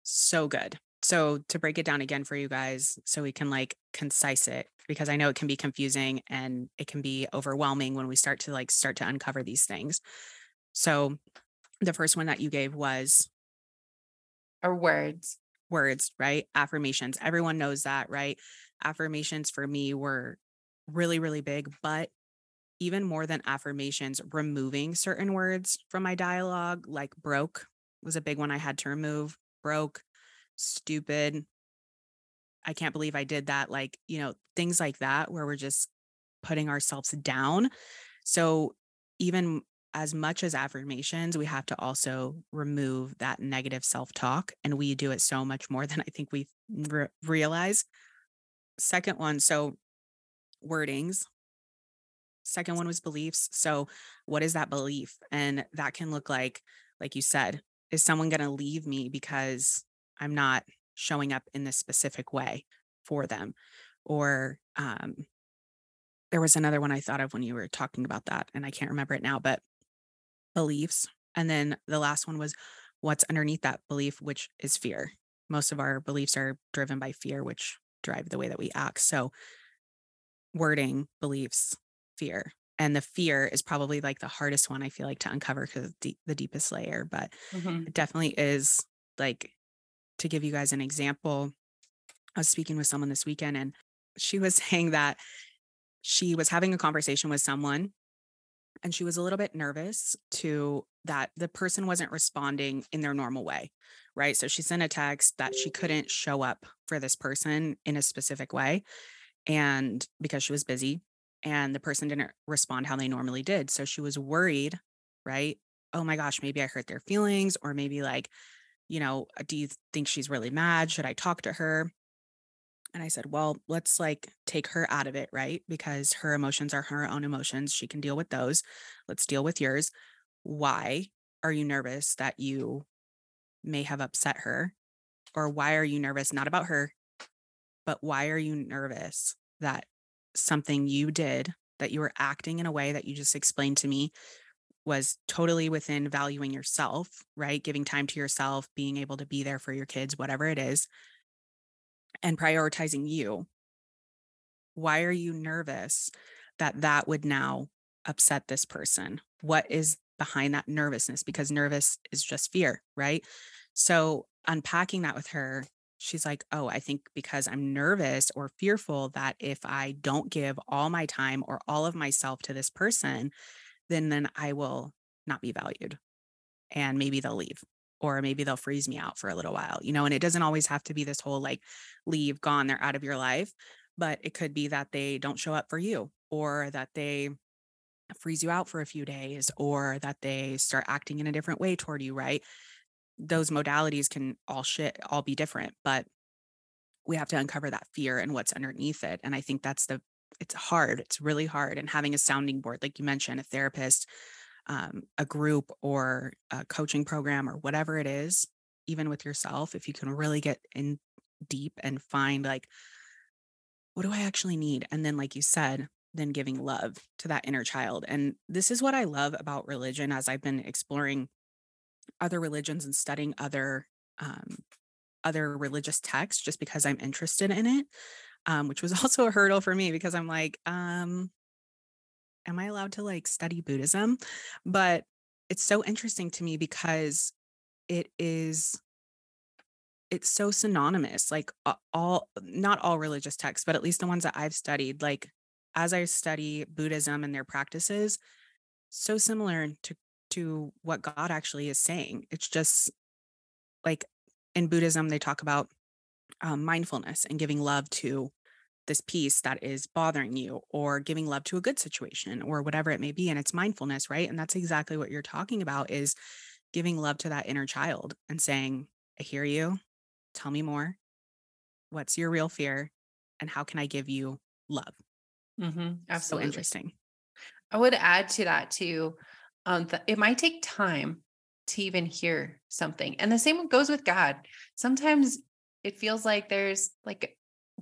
so good. So to break it down again for you guys, so we can like concise it, because I know it can be confusing and it can be overwhelming when we start to like start to uncover these things. So the first one that you gave was our words. Words, right? Affirmations. Everyone knows that, right? Affirmations for me were really, really big, but even more than affirmations, removing certain words from my dialogue, like broke was a big one I had to remove. Broke, stupid. I can't believe I did that. Like, you know, things like that where we're just putting ourselves down. So even as much as affirmations, we have to also remove that negative self-talk, and we do it so much more than I think we re- realize. Second one, so wordings. Second one was beliefs. So what is that belief? And that can look like, like you said, is someone going to leave me because I'm not showing up in this specific way for them? Or, um, there was another one I thought of when you were talking about that, and I can't remember it now, but beliefs. And then the last one was what's underneath that belief, which is fear. Most of our beliefs are driven by fear, which drive the way that we act. So wording, beliefs, fear. And the fear is probably like the hardest one I feel like to uncover because it's the deepest layer, but mm-hmm. It definitely is. Like, to give you guys an example, I was speaking with someone this weekend, and she was saying that she was having a conversation with someone, and she was a little bit nervous to that the person wasn't responding in their normal way, right? So she sent a text that she couldn't show up for this person in a specific way, and because she was busy, and the person didn't respond how they normally did. So she was worried, right? Oh my gosh, maybe I hurt their feelings, or maybe like, you know, do you think she's really mad? Should I talk to her? And I said, well, let's like take her out of it, right? Because her emotions are her own emotions. She can deal with those. Let's deal with yours. Why are you nervous that you may have upset her? Or why are you nervous, not about her, but why are you nervous that something you did, that you were acting in a way that you just explained to me was totally within valuing yourself, right? Giving time to yourself, being able to be there for your kids, whatever it is, and prioritizing you. Why are you nervous that that would now upset this person? What is behind that nervousness? Because nervous is just fear, right? So unpacking that with her, she's like, oh, I think because I'm nervous or fearful that if I don't give all my time or all of myself to this person, then, then I will not be valued, and maybe they'll leave. Or maybe they'll freeze me out for a little while, you know, and it doesn't always have to be this whole like leave, gone, they're out of your life, but it could be that they don't show up for you, or that they freeze you out for a few days, or that they start acting in a different way toward you, right? Those modalities can all shit, all be different, but we have to uncover that fear and what's underneath it. And I think that's the, it's hard. It's really hard. And having a sounding board, like you mentioned, a therapist, Um, a group or a coaching program or whatever it is, even with yourself, if you can really get in deep and find like, what do I actually need? And then, like you said, then giving love to that inner child. And this is what I love about religion, as I've been exploring other religions and studying other, um, other religious texts, just because I'm interested in it, um, which was also a hurdle for me because I'm like, um, am I allowed to like study Buddhism? But it's so interesting to me because it is, it's so synonymous, like all, not all religious texts, but at least the ones that I've studied, like as I study Buddhism and their practices, so similar to, to what God actually is saying. It's just like in Buddhism, they talk about um, mindfulness and giving love to this piece that is bothering you, or giving love to a good situation, or whatever it may be. And it's mindfulness, right? And that's exactly what you're talking about, is giving love to that inner child and saying, I hear you. Tell me more. What's your real fear? And how can I give you love? Mm-hmm. Absolutely. So interesting. I would add to that too. Um, th- it might take time to even hear something. And the same goes with God. Sometimes it feels like there's like,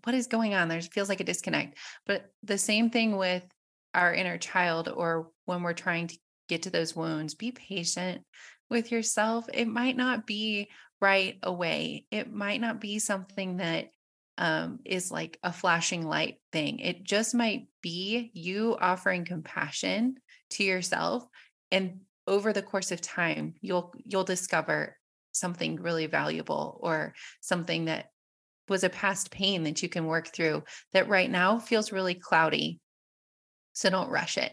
what is going on? There feels like a disconnect, but the same thing with our inner child, or when we're trying to get to those wounds, be patient with yourself. It might not be right away. It might not be something that um, is like a flashing light thing. It just might be you offering compassion to yourself. And over the course of time, you'll, you'll discover something really valuable, or something that was a past pain that you can work through that right now feels really cloudy. So don't rush it.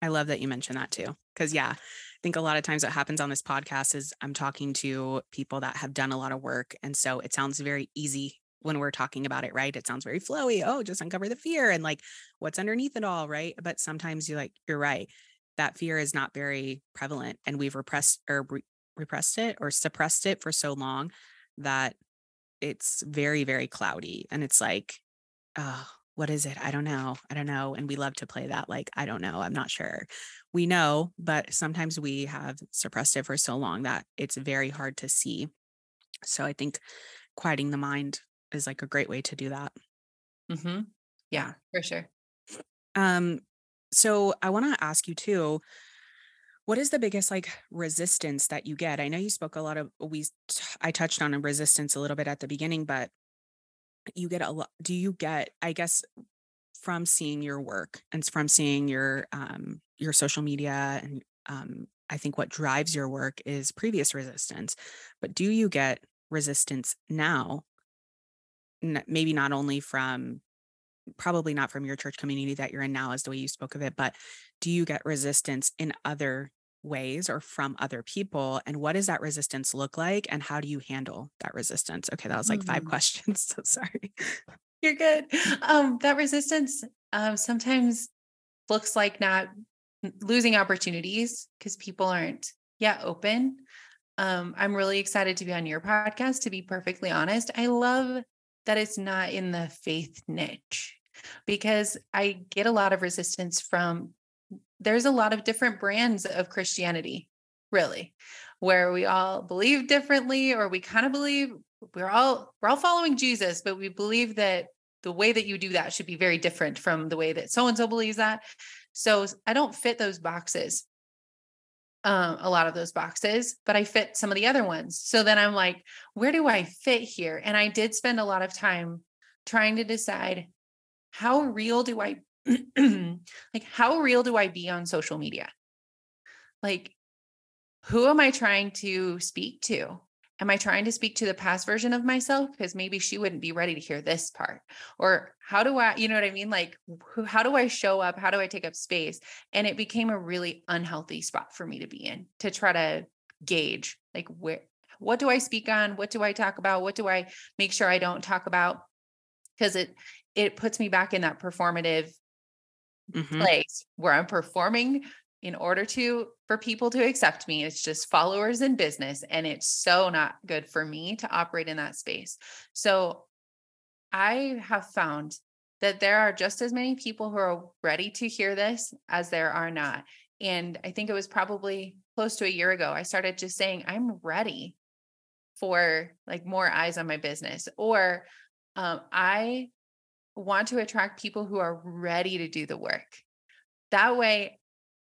I love that you mentioned that too. Cause yeah, I think a lot of times what happens on this podcast is I'm talking to people that have done a lot of work. And so it sounds very easy when we're talking about it, right? It sounds very flowy. Oh, just uncover the fear and like what's underneath it all. Right. But sometimes you're like, you're right. That fear is not very prevalent, and we've repressed or re- repressed it or suppressed it for so long that it's very, very cloudy. And it's like, oh, what is it? I don't know. I don't know. And we love to play that. Like, I don't know. I'm not sure. We know, but sometimes we have suppressed it for so long that it's very hard to see. So I think quieting the mind is like a great way to do that. Mm-hmm. Yeah, for sure. Um, so I want to ask you too, what is the biggest like resistance that you get? I know you spoke a lot of, we, I touched on a resistance a little bit at the beginning, but you get a lot, do you get, I guess, from seeing your work and from seeing your, um, your social media and, um, I think what drives your work is previous resistance, but do you get resistance now? N- maybe not only from, probably not from your church community that you're in now is the way you spoke of it, but do you get resistance in other ways or from other people? And what does that resistance look like? And how do you handle that resistance? Okay. That was like five mm-hmm. questions. So sorry. You're good. Um, that resistance um, sometimes looks like not losing opportunities because people aren't yet open. Um, I'm really excited to be on your podcast, to be perfectly honest. I love that it's not in the faith niche, because I get a lot of resistance from, there's a lot of different brands of Christianity, really, where we all believe differently, or we kind of believe we're all, we're all following Jesus, but we believe that the way that you do that should be very different from the way that so-and-so believes that. So I don't fit those boxes, um, a lot of those boxes, but I fit some of the other ones. So then I'm like, where do I fit here? And I did spend a lot of time trying to decide, how real do I like how real do I be on social media? Like, who am I trying to speak to? Am I trying to speak to the past version of myself? Because maybe she wouldn't be ready to hear this part. Or how do I, you know what I mean? Like, who, how do I show up? How do I take up space? And it became a really unhealthy spot for me to be in, to try to gauge, like, where, what do I speak on? What do I talk about? What do I make sure I don't talk about? Because it, it puts me back in that performative Mm-hmm. place where I'm performing in order to, for people to accept me. It's just followers in business. And it's so not good for me to operate in that space. So I have found that there are just as many people who are ready to hear this as there are not. And I think it was probably close to a year ago, I started just saying, I'm ready for like more eyes on my business, or um, I want to attract people who are ready to do the work. That way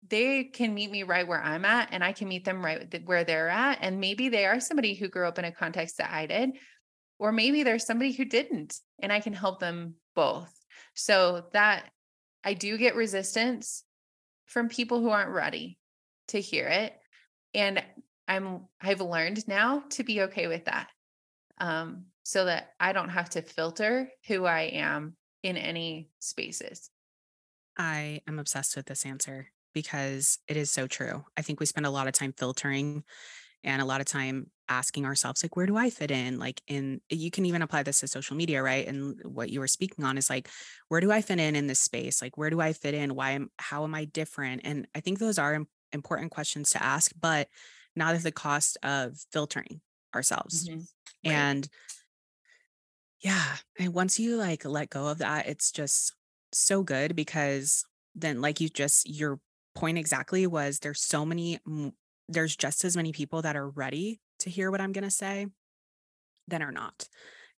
they can meet me right where I'm at, and I can meet them right where they're at. And maybe they are somebody who grew up in a context that I did, or maybe there's somebody who didn't, and I can help them both. So that I do get resistance from people who aren't ready to hear it. And I'm, I've learned now to be okay with that. Um, so that I don't have to filter who I am in any spaces. I am obsessed with this answer because it is so true. I think we spend a lot of time filtering And a lot of time asking ourselves, like, where do I fit in? Like, in, you can even apply this to social media, right? And what you were speaking on is like, where do I fit in in this space? Like, where do I fit in? Why am, how am I different? And I think those are important questions to ask, but not at the cost of filtering ourselves. Mm-hmm. Right. And yeah, and once you like let go of that, it's just so good, because then, like you just, your point exactly was, there's so many, there's just as many people that are ready to hear what I'm going to say than are not.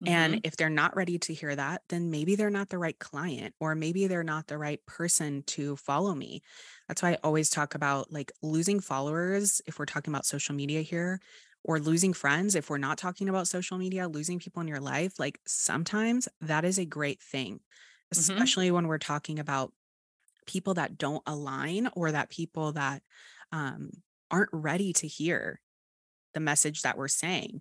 Mm-hmm. And if they're not ready to hear that, then maybe they're not the right client, or maybe they're not the right person to follow me. That's why I always talk about like losing followers, if we're talking about social media here, or losing friends, if we're not talking about social media, losing people in your life. Like, sometimes that is a great thing, especially mm-hmm. when we're talking about people that don't align, or that people that um, aren't ready to hear the message that we're saying.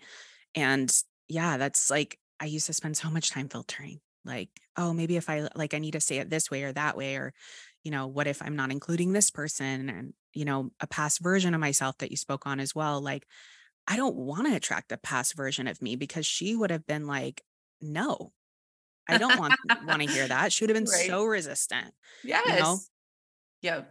And yeah, that's like, I used to spend so much time filtering, like, oh, maybe if I like, I need to say it this way or that way, or, you know, what if I'm not including this person? And, you know, a past version of myself that you spoke on as well. Like, I don't want to attract the past version of me, because she would have been like, no, I don't want, want to hear that. She would have been right. so resistant. Yes. You know? Yeah.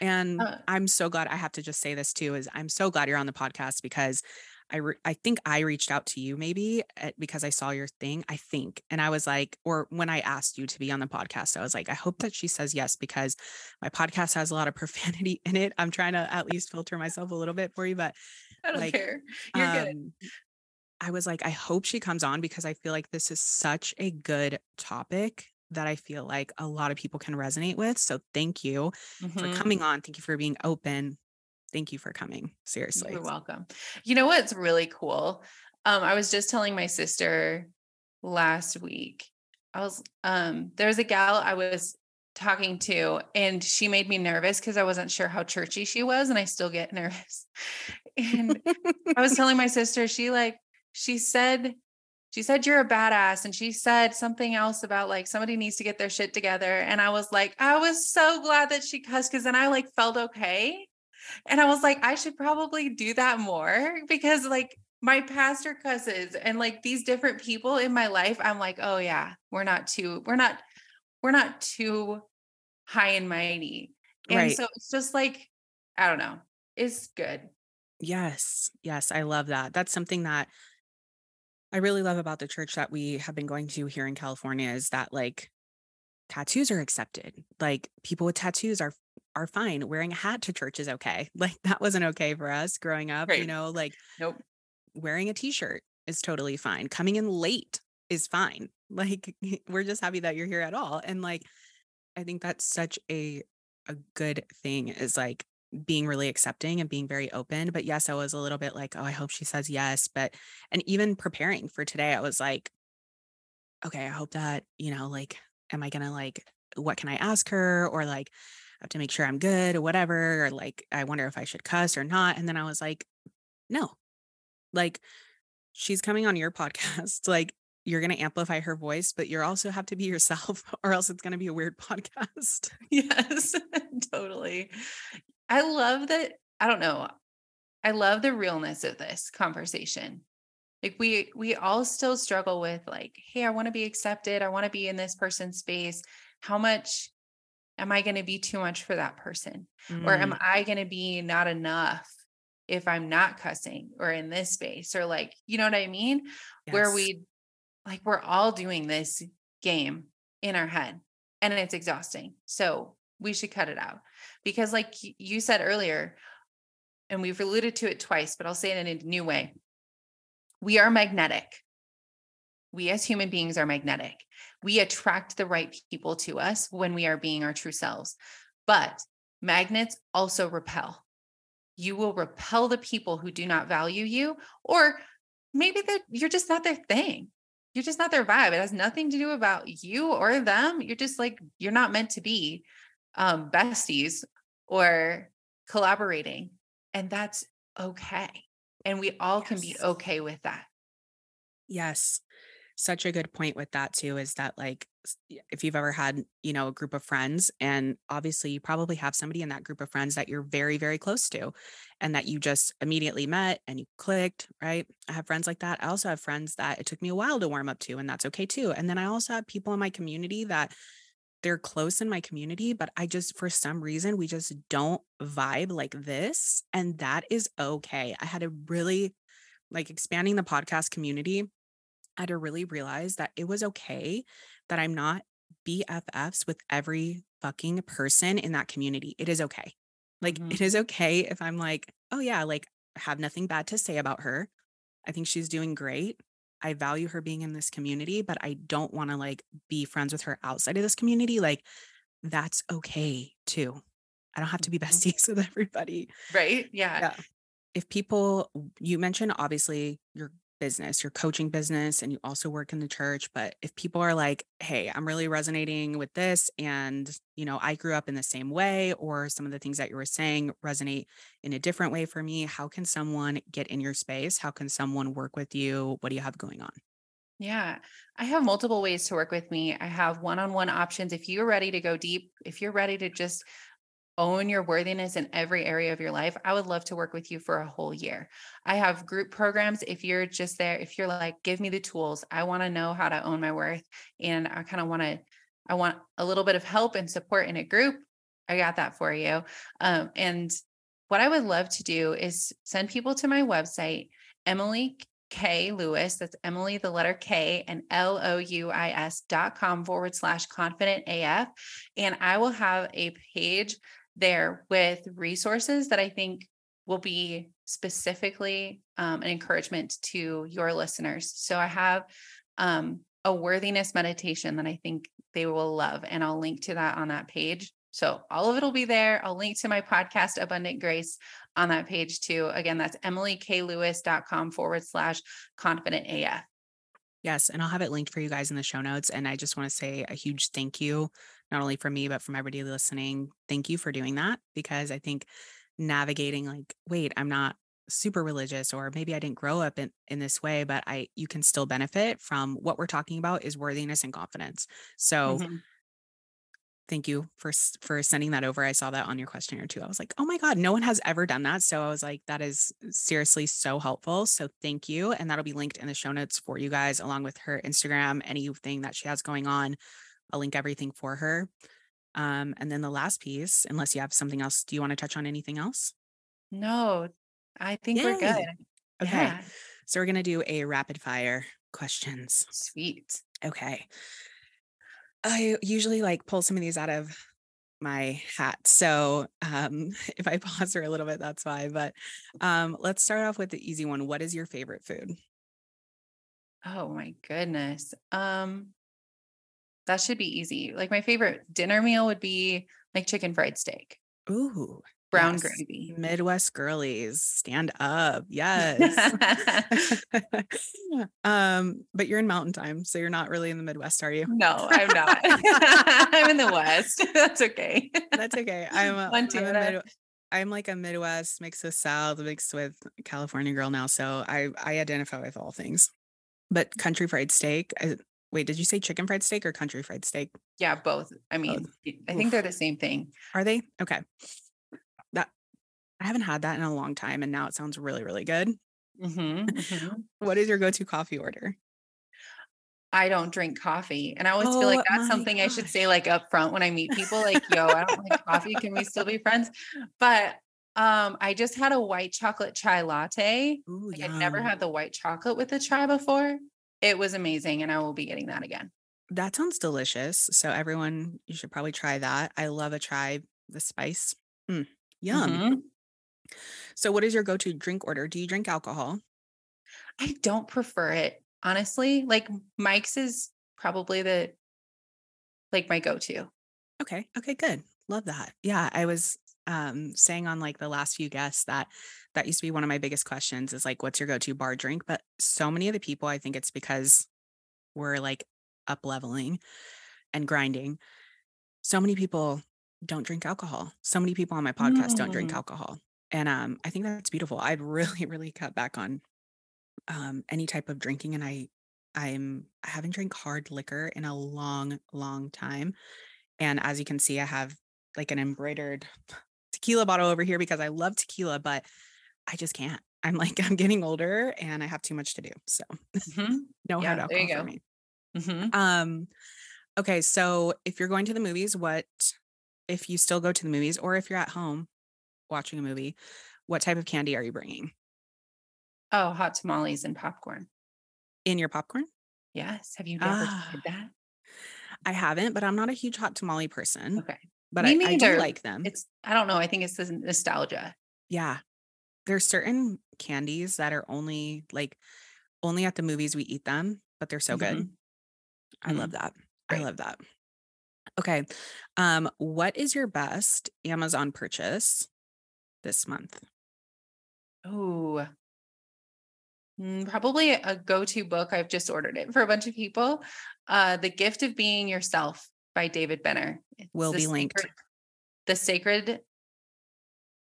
And uh, I'm so glad, I have to just say this too, is I'm so glad you're on the podcast, because I, re- I think I reached out to you maybe at, because I saw your thing, I think. And I was like, or when I asked you to be on the podcast, I was like, I hope that she says yes, because my podcast has a lot of profanity in it. I'm trying to at least filter myself a little bit for you, but I don't like, care. You're um, good. I was like, I hope she comes on, because I feel like this is such a good topic that I feel like a lot of people can resonate with. So thank you mm-hmm. for coming on. Thank you for being open. Thank you for coming. Seriously. You're welcome. You know what's really cool? Um, I was just telling my sister last week, I was, um, there was a gal I was talking to, and she made me nervous because I wasn't sure how churchy she was. And I still get nervous. And I was telling my sister, she like, she said, She said, you're a badass. And she said something else about like, somebody needs to get their shit together. And I was like, I was so glad that she cussed, because then I like felt okay. And I was like, I should probably do that more, because like my pastor cusses, and like these different people in my life, I'm like, oh yeah, we're not too, we're not, we're not too high and mighty. And right. so it's just like, I don't know. It's good. Yes. Yes. I love that. That's something that I really love about the church that we have been going to here in California, is that like tattoos are accepted. Like people with tattoos are, are fine. Wearing a hat to church is okay. Like that wasn't okay for us growing up, right. you know, like nope. wearing a t-shirt is totally fine. Coming in late is fine. Like we're just happy that you're here at all. And like, I think that's such a, a good thing, is like being really accepting and being very open. But yes, I was a little bit like, oh, I hope she says yes. But, and even preparing for today, I was like, okay, I hope that, you know, like, am I going to like, what can I ask her? Or like, I have to make sure I'm good or whatever. Or like, I wonder if I should cuss or not. And then I was like, no, like she's coming on your podcast. Like you're going to amplify her voice, but you also have to be yourself, or else it's going to be a weird podcast. Yes, totally. I love that. I don't know. I love the realness of this conversation. Like we, we all still struggle with like, hey, I want to be accepted. I want to be in this person's space. How much am I going to be too much for that person? Mm. Or am I going to be not enough if I'm not cussing or in this space, or like, you know what I mean? Yes. Where we like, we're all doing this game in our head, and it's exhausting. So we should cut it out, because like you said earlier, and we've alluded to it twice, but I'll say it in a new way. We are magnetic. We as human beings are magnetic. We attract the right people to us when we are being our true selves, but magnets also repel. You will repel the people who do not value you, or maybe that you're just not their thing. You're just not their vibe. It has nothing to do about you or them. You're just like, you're not meant to be Um, besties or collaborating. And that's okay. And we all yes. can be okay with that. Yes. such a good point with that too, is that like, if you've ever had, you know, a group of friends, and obviously you probably have somebody in that group of friends that you're very, very close to, and that you just immediately met and you clicked, right? I have friends like that. I also have friends that it took me a while to warm up to, and that's okay too. And then I also have people in my community that they're close in my community, but I just, for some reason, we just don't vibe like this. And that is okay. I had to really, like, expanding the podcast community, I had to really realize that it was okay that I'm not B F Fs with every fucking person in that community. It is okay. Like, mm-hmm. It is okay if I'm like, oh yeah, like, have nothing bad to say about her. I think she's doing great. I value her being in this community, but I don't want to like be friends with her outside of this community. Like, that's okay too. I don't have to be besties with everybody. Right. Yeah. yeah. If people, you mentioned obviously your business, your coaching business, and you also work in the church, but if people are like, hey, I'm really resonating with this, and, you know, I grew up in the same way, or some of the things that you were saying resonate in a different way for me, how can someone get in your space? How can someone work with you? What do you have going on? Yeah, I have multiple ways to work with me. I have one-on-one options. If you're ready to go deep, if you're ready to just own your worthiness in every area of your life, I would love to work with you for a whole year. I have group programs. If you're just there, if you're like, give me the tools, I want to know how to own my worth, and I kind of want to, I want a little bit of help and support in a group, I got that for you. Um, and what I would love to do is send people to my website, Emily K. Louis, that's Emily, the letter K and L O U I S dot com forward slash confident A F. And I will have a page there with resources that I think will be specifically um, an encouragement to your listeners. So I have um, a worthiness meditation that I think they will love, and I'll link to that on that page. So all of it will be there. I'll link to my podcast, Abundant Grace, on that page too. Again, that's Emily K Lewis dot com forward slash confident A F. Yes. And I'll have it linked for you guys in the show notes. And I just want to say a huge thank you, not only from me, but from everybody listening. Thank you for doing that, because I think navigating like, wait, I'm not super religious, or maybe I didn't grow up in, in this way, but I, you can still benefit from what we're talking about, is worthiness and confidence. So mm-hmm. Thank you for, for sending that over. I saw that on your questionnaire too. I was like, oh my God, no one has ever done that. So I was like, that is seriously so helpful. So thank you. And that'll be linked in the show notes for you guys, along with her Instagram, anything that she has going on. I'll link everything for her. Um, and then the last piece, unless you have something else, do you want to touch on anything else? No, I think Yay. We're good. Okay. Yeah. So we're going to do a rapid fire questions. Sweet. Okay. I usually like pull some of these out of my hat. So um, if I pause for a little bit, that's why. But um, let's start off with the easy one. What is your favorite food? Oh my goodness. Um, that should be easy. Like, my favorite dinner meal would be like chicken fried steak. Ooh. Brown yes. gravy. Midwest girlies, stand up. Yes. um, but you're in mountain time, so you're not really in the Midwest, are you? No, I'm not. I'm in the West. That's okay. That's okay. I'm a, I'm, a Mid- I'm like a Midwest mixed with South, mixed with California girl now. So I, I identify with all things, but country fried steak. I, wait, did you say chicken fried steak or country fried steak? Yeah, both. I mean, both. I think Oof. They're the same thing. Are they? Okay. I haven't had that in a long time, and now it sounds really, really good. Mm-hmm, mm-hmm. What is your go-to coffee order? I don't drink coffee. And I always oh, feel like that's something gosh. I should say like up front when I meet people, like, yo, I don't like coffee. Can we still be friends? But um, I just had a white chocolate chai latte. Ooh, like, I'd never had the white chocolate with the chai before. It was amazing. And I will be getting that again. That sounds delicious. So everyone, you should probably try that. I love a chai, the spice. Mm, yum. Mm-hmm. So what is your go-to drink order? Do you drink alcohol? I don't prefer it, honestly. Like, Mike's is probably the, like, my go-to. Okay. Okay, good. Love that. Yeah. I was um, saying on like the last few guests that that used to be one of my biggest questions, is like, what's your go-to bar drink? But so many of the people, I think it's because we're like up leveling and grinding. So many people don't drink alcohol. So many people on my podcast mm. don't drink alcohol. And um, I think that's beautiful. I've really, really cut back on um, any type of drinking. And I, I'm I haven't drank hard liquor in a long, long time. And as you can see, I have like an embroidered tequila bottle over here because I love tequila, but I just can't. I'm like, I'm getting older and I have too much to do. So mm-hmm. no yeah, hard alcohol for me. Mm-hmm. Um, okay. So if you're going to the movies, what, if you still go to the movies or if you're at home watching a movie, what type of candy are you bringing? Oh, hot tamales and popcorn. In your popcorn? Yes. Have you ever uh, tried that? I haven't, but I'm not a huge hot tamale person. Okay. But I, I do like them. It's, I don't know. I think it's the nostalgia. Yeah. There's certain candies that are only like only at the movies we eat them, but they're so mm-hmm. good. I mm-hmm. love that. Great. I love that. Okay. Um, what is your best Amazon purchase this month? Oh, probably a go-to book. I've just ordered it for a bunch of people. Uh, The Gift of Being Yourself by David Benner. It's will be linked. Sacred, the sacred,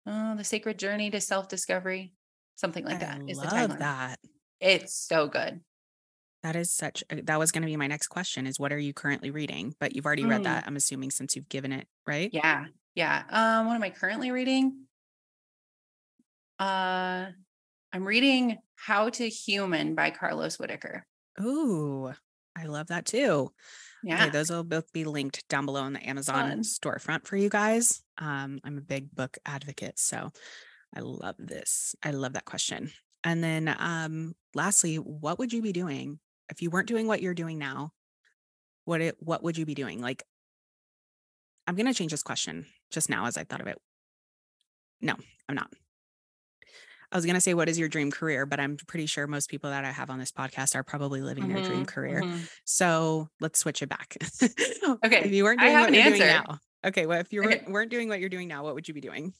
oh, the sacred journey to self-discovery, something like that. I is love the timeline. That. It's so good. That is such, a, that was going to be my next question is what are you currently reading? But you've already mm. read that, I'm assuming, since you've given it, right? Yeah. Yeah. Um, what am I currently reading? Uh, I'm reading How to Human by Carlos Whitaker. Ooh, I love that too. Yeah. Okay, those will both be linked down below in the Amazon Fun. storefront for you guys. Um, I'm a big book advocate, so I love this. I love that question. And then um, lastly, what would you be doing if you weren't doing what you're doing now? What it, what would you be doing? Like, I'm going to change this question just now as I thought of it. No, I'm not. I was going to say, what is your dream career? But I'm pretty sure most people that I have on this podcast are probably living mm-hmm, their dream career. Mm-hmm. So let's switch it back. Okay. If you weren't doing I have what an you're answer. Doing now. Okay. Well, if you okay. weren't doing what you're doing now, what would you be doing?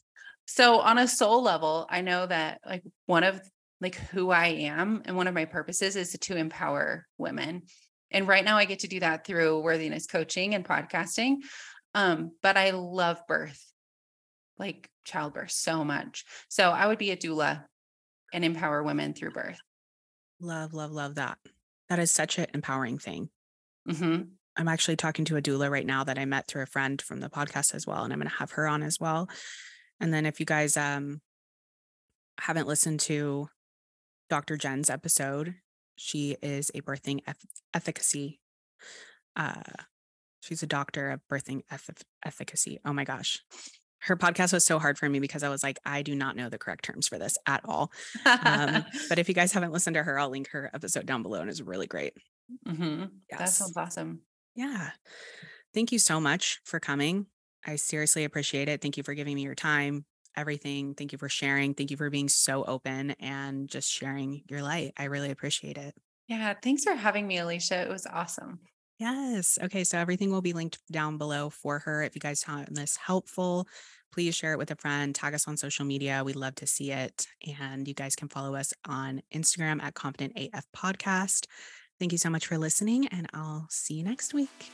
So on a soul level, I know that like one of like who I am and one of my purposes is to empower women. And right now I get to do that through worthiness coaching and podcasting. Um, but I love birth. Like childbirth so much. So I would be a doula and empower women through birth. Love, love, love that. That is such an empowering thing. Mm-hmm. I'm actually talking to a doula right now that I met through a friend from the podcast as well. And I'm going to have her on as well. And then if you guys um, haven't listened to Doctor Jen's episode, she is a birthing eff- efficacy. Uh, she's a doctor of birthing eff- efficacy. Oh my gosh. Her podcast was so hard for me because I was like, I do not know the correct terms for this at all. Um, but if you guys haven't listened to her, I'll link her episode down below and it's really great. Mm-hmm. Yes. That sounds awesome. Yeah. Thank you so much for coming. I seriously appreciate it. Thank you for giving me your time, everything. Thank you for sharing. Thank you for being so open and just sharing your light. I really appreciate it. Yeah. Thanks for having me, Alicia. It was awesome. Yes. Okay. So everything will be linked down below for her. If you guys found this helpful, please share it with a friend, tag us on social media. We'd love to see it. And you guys can follow us on Instagram at Confident A F Podcast. Thank you so much for listening and I'll see you next week.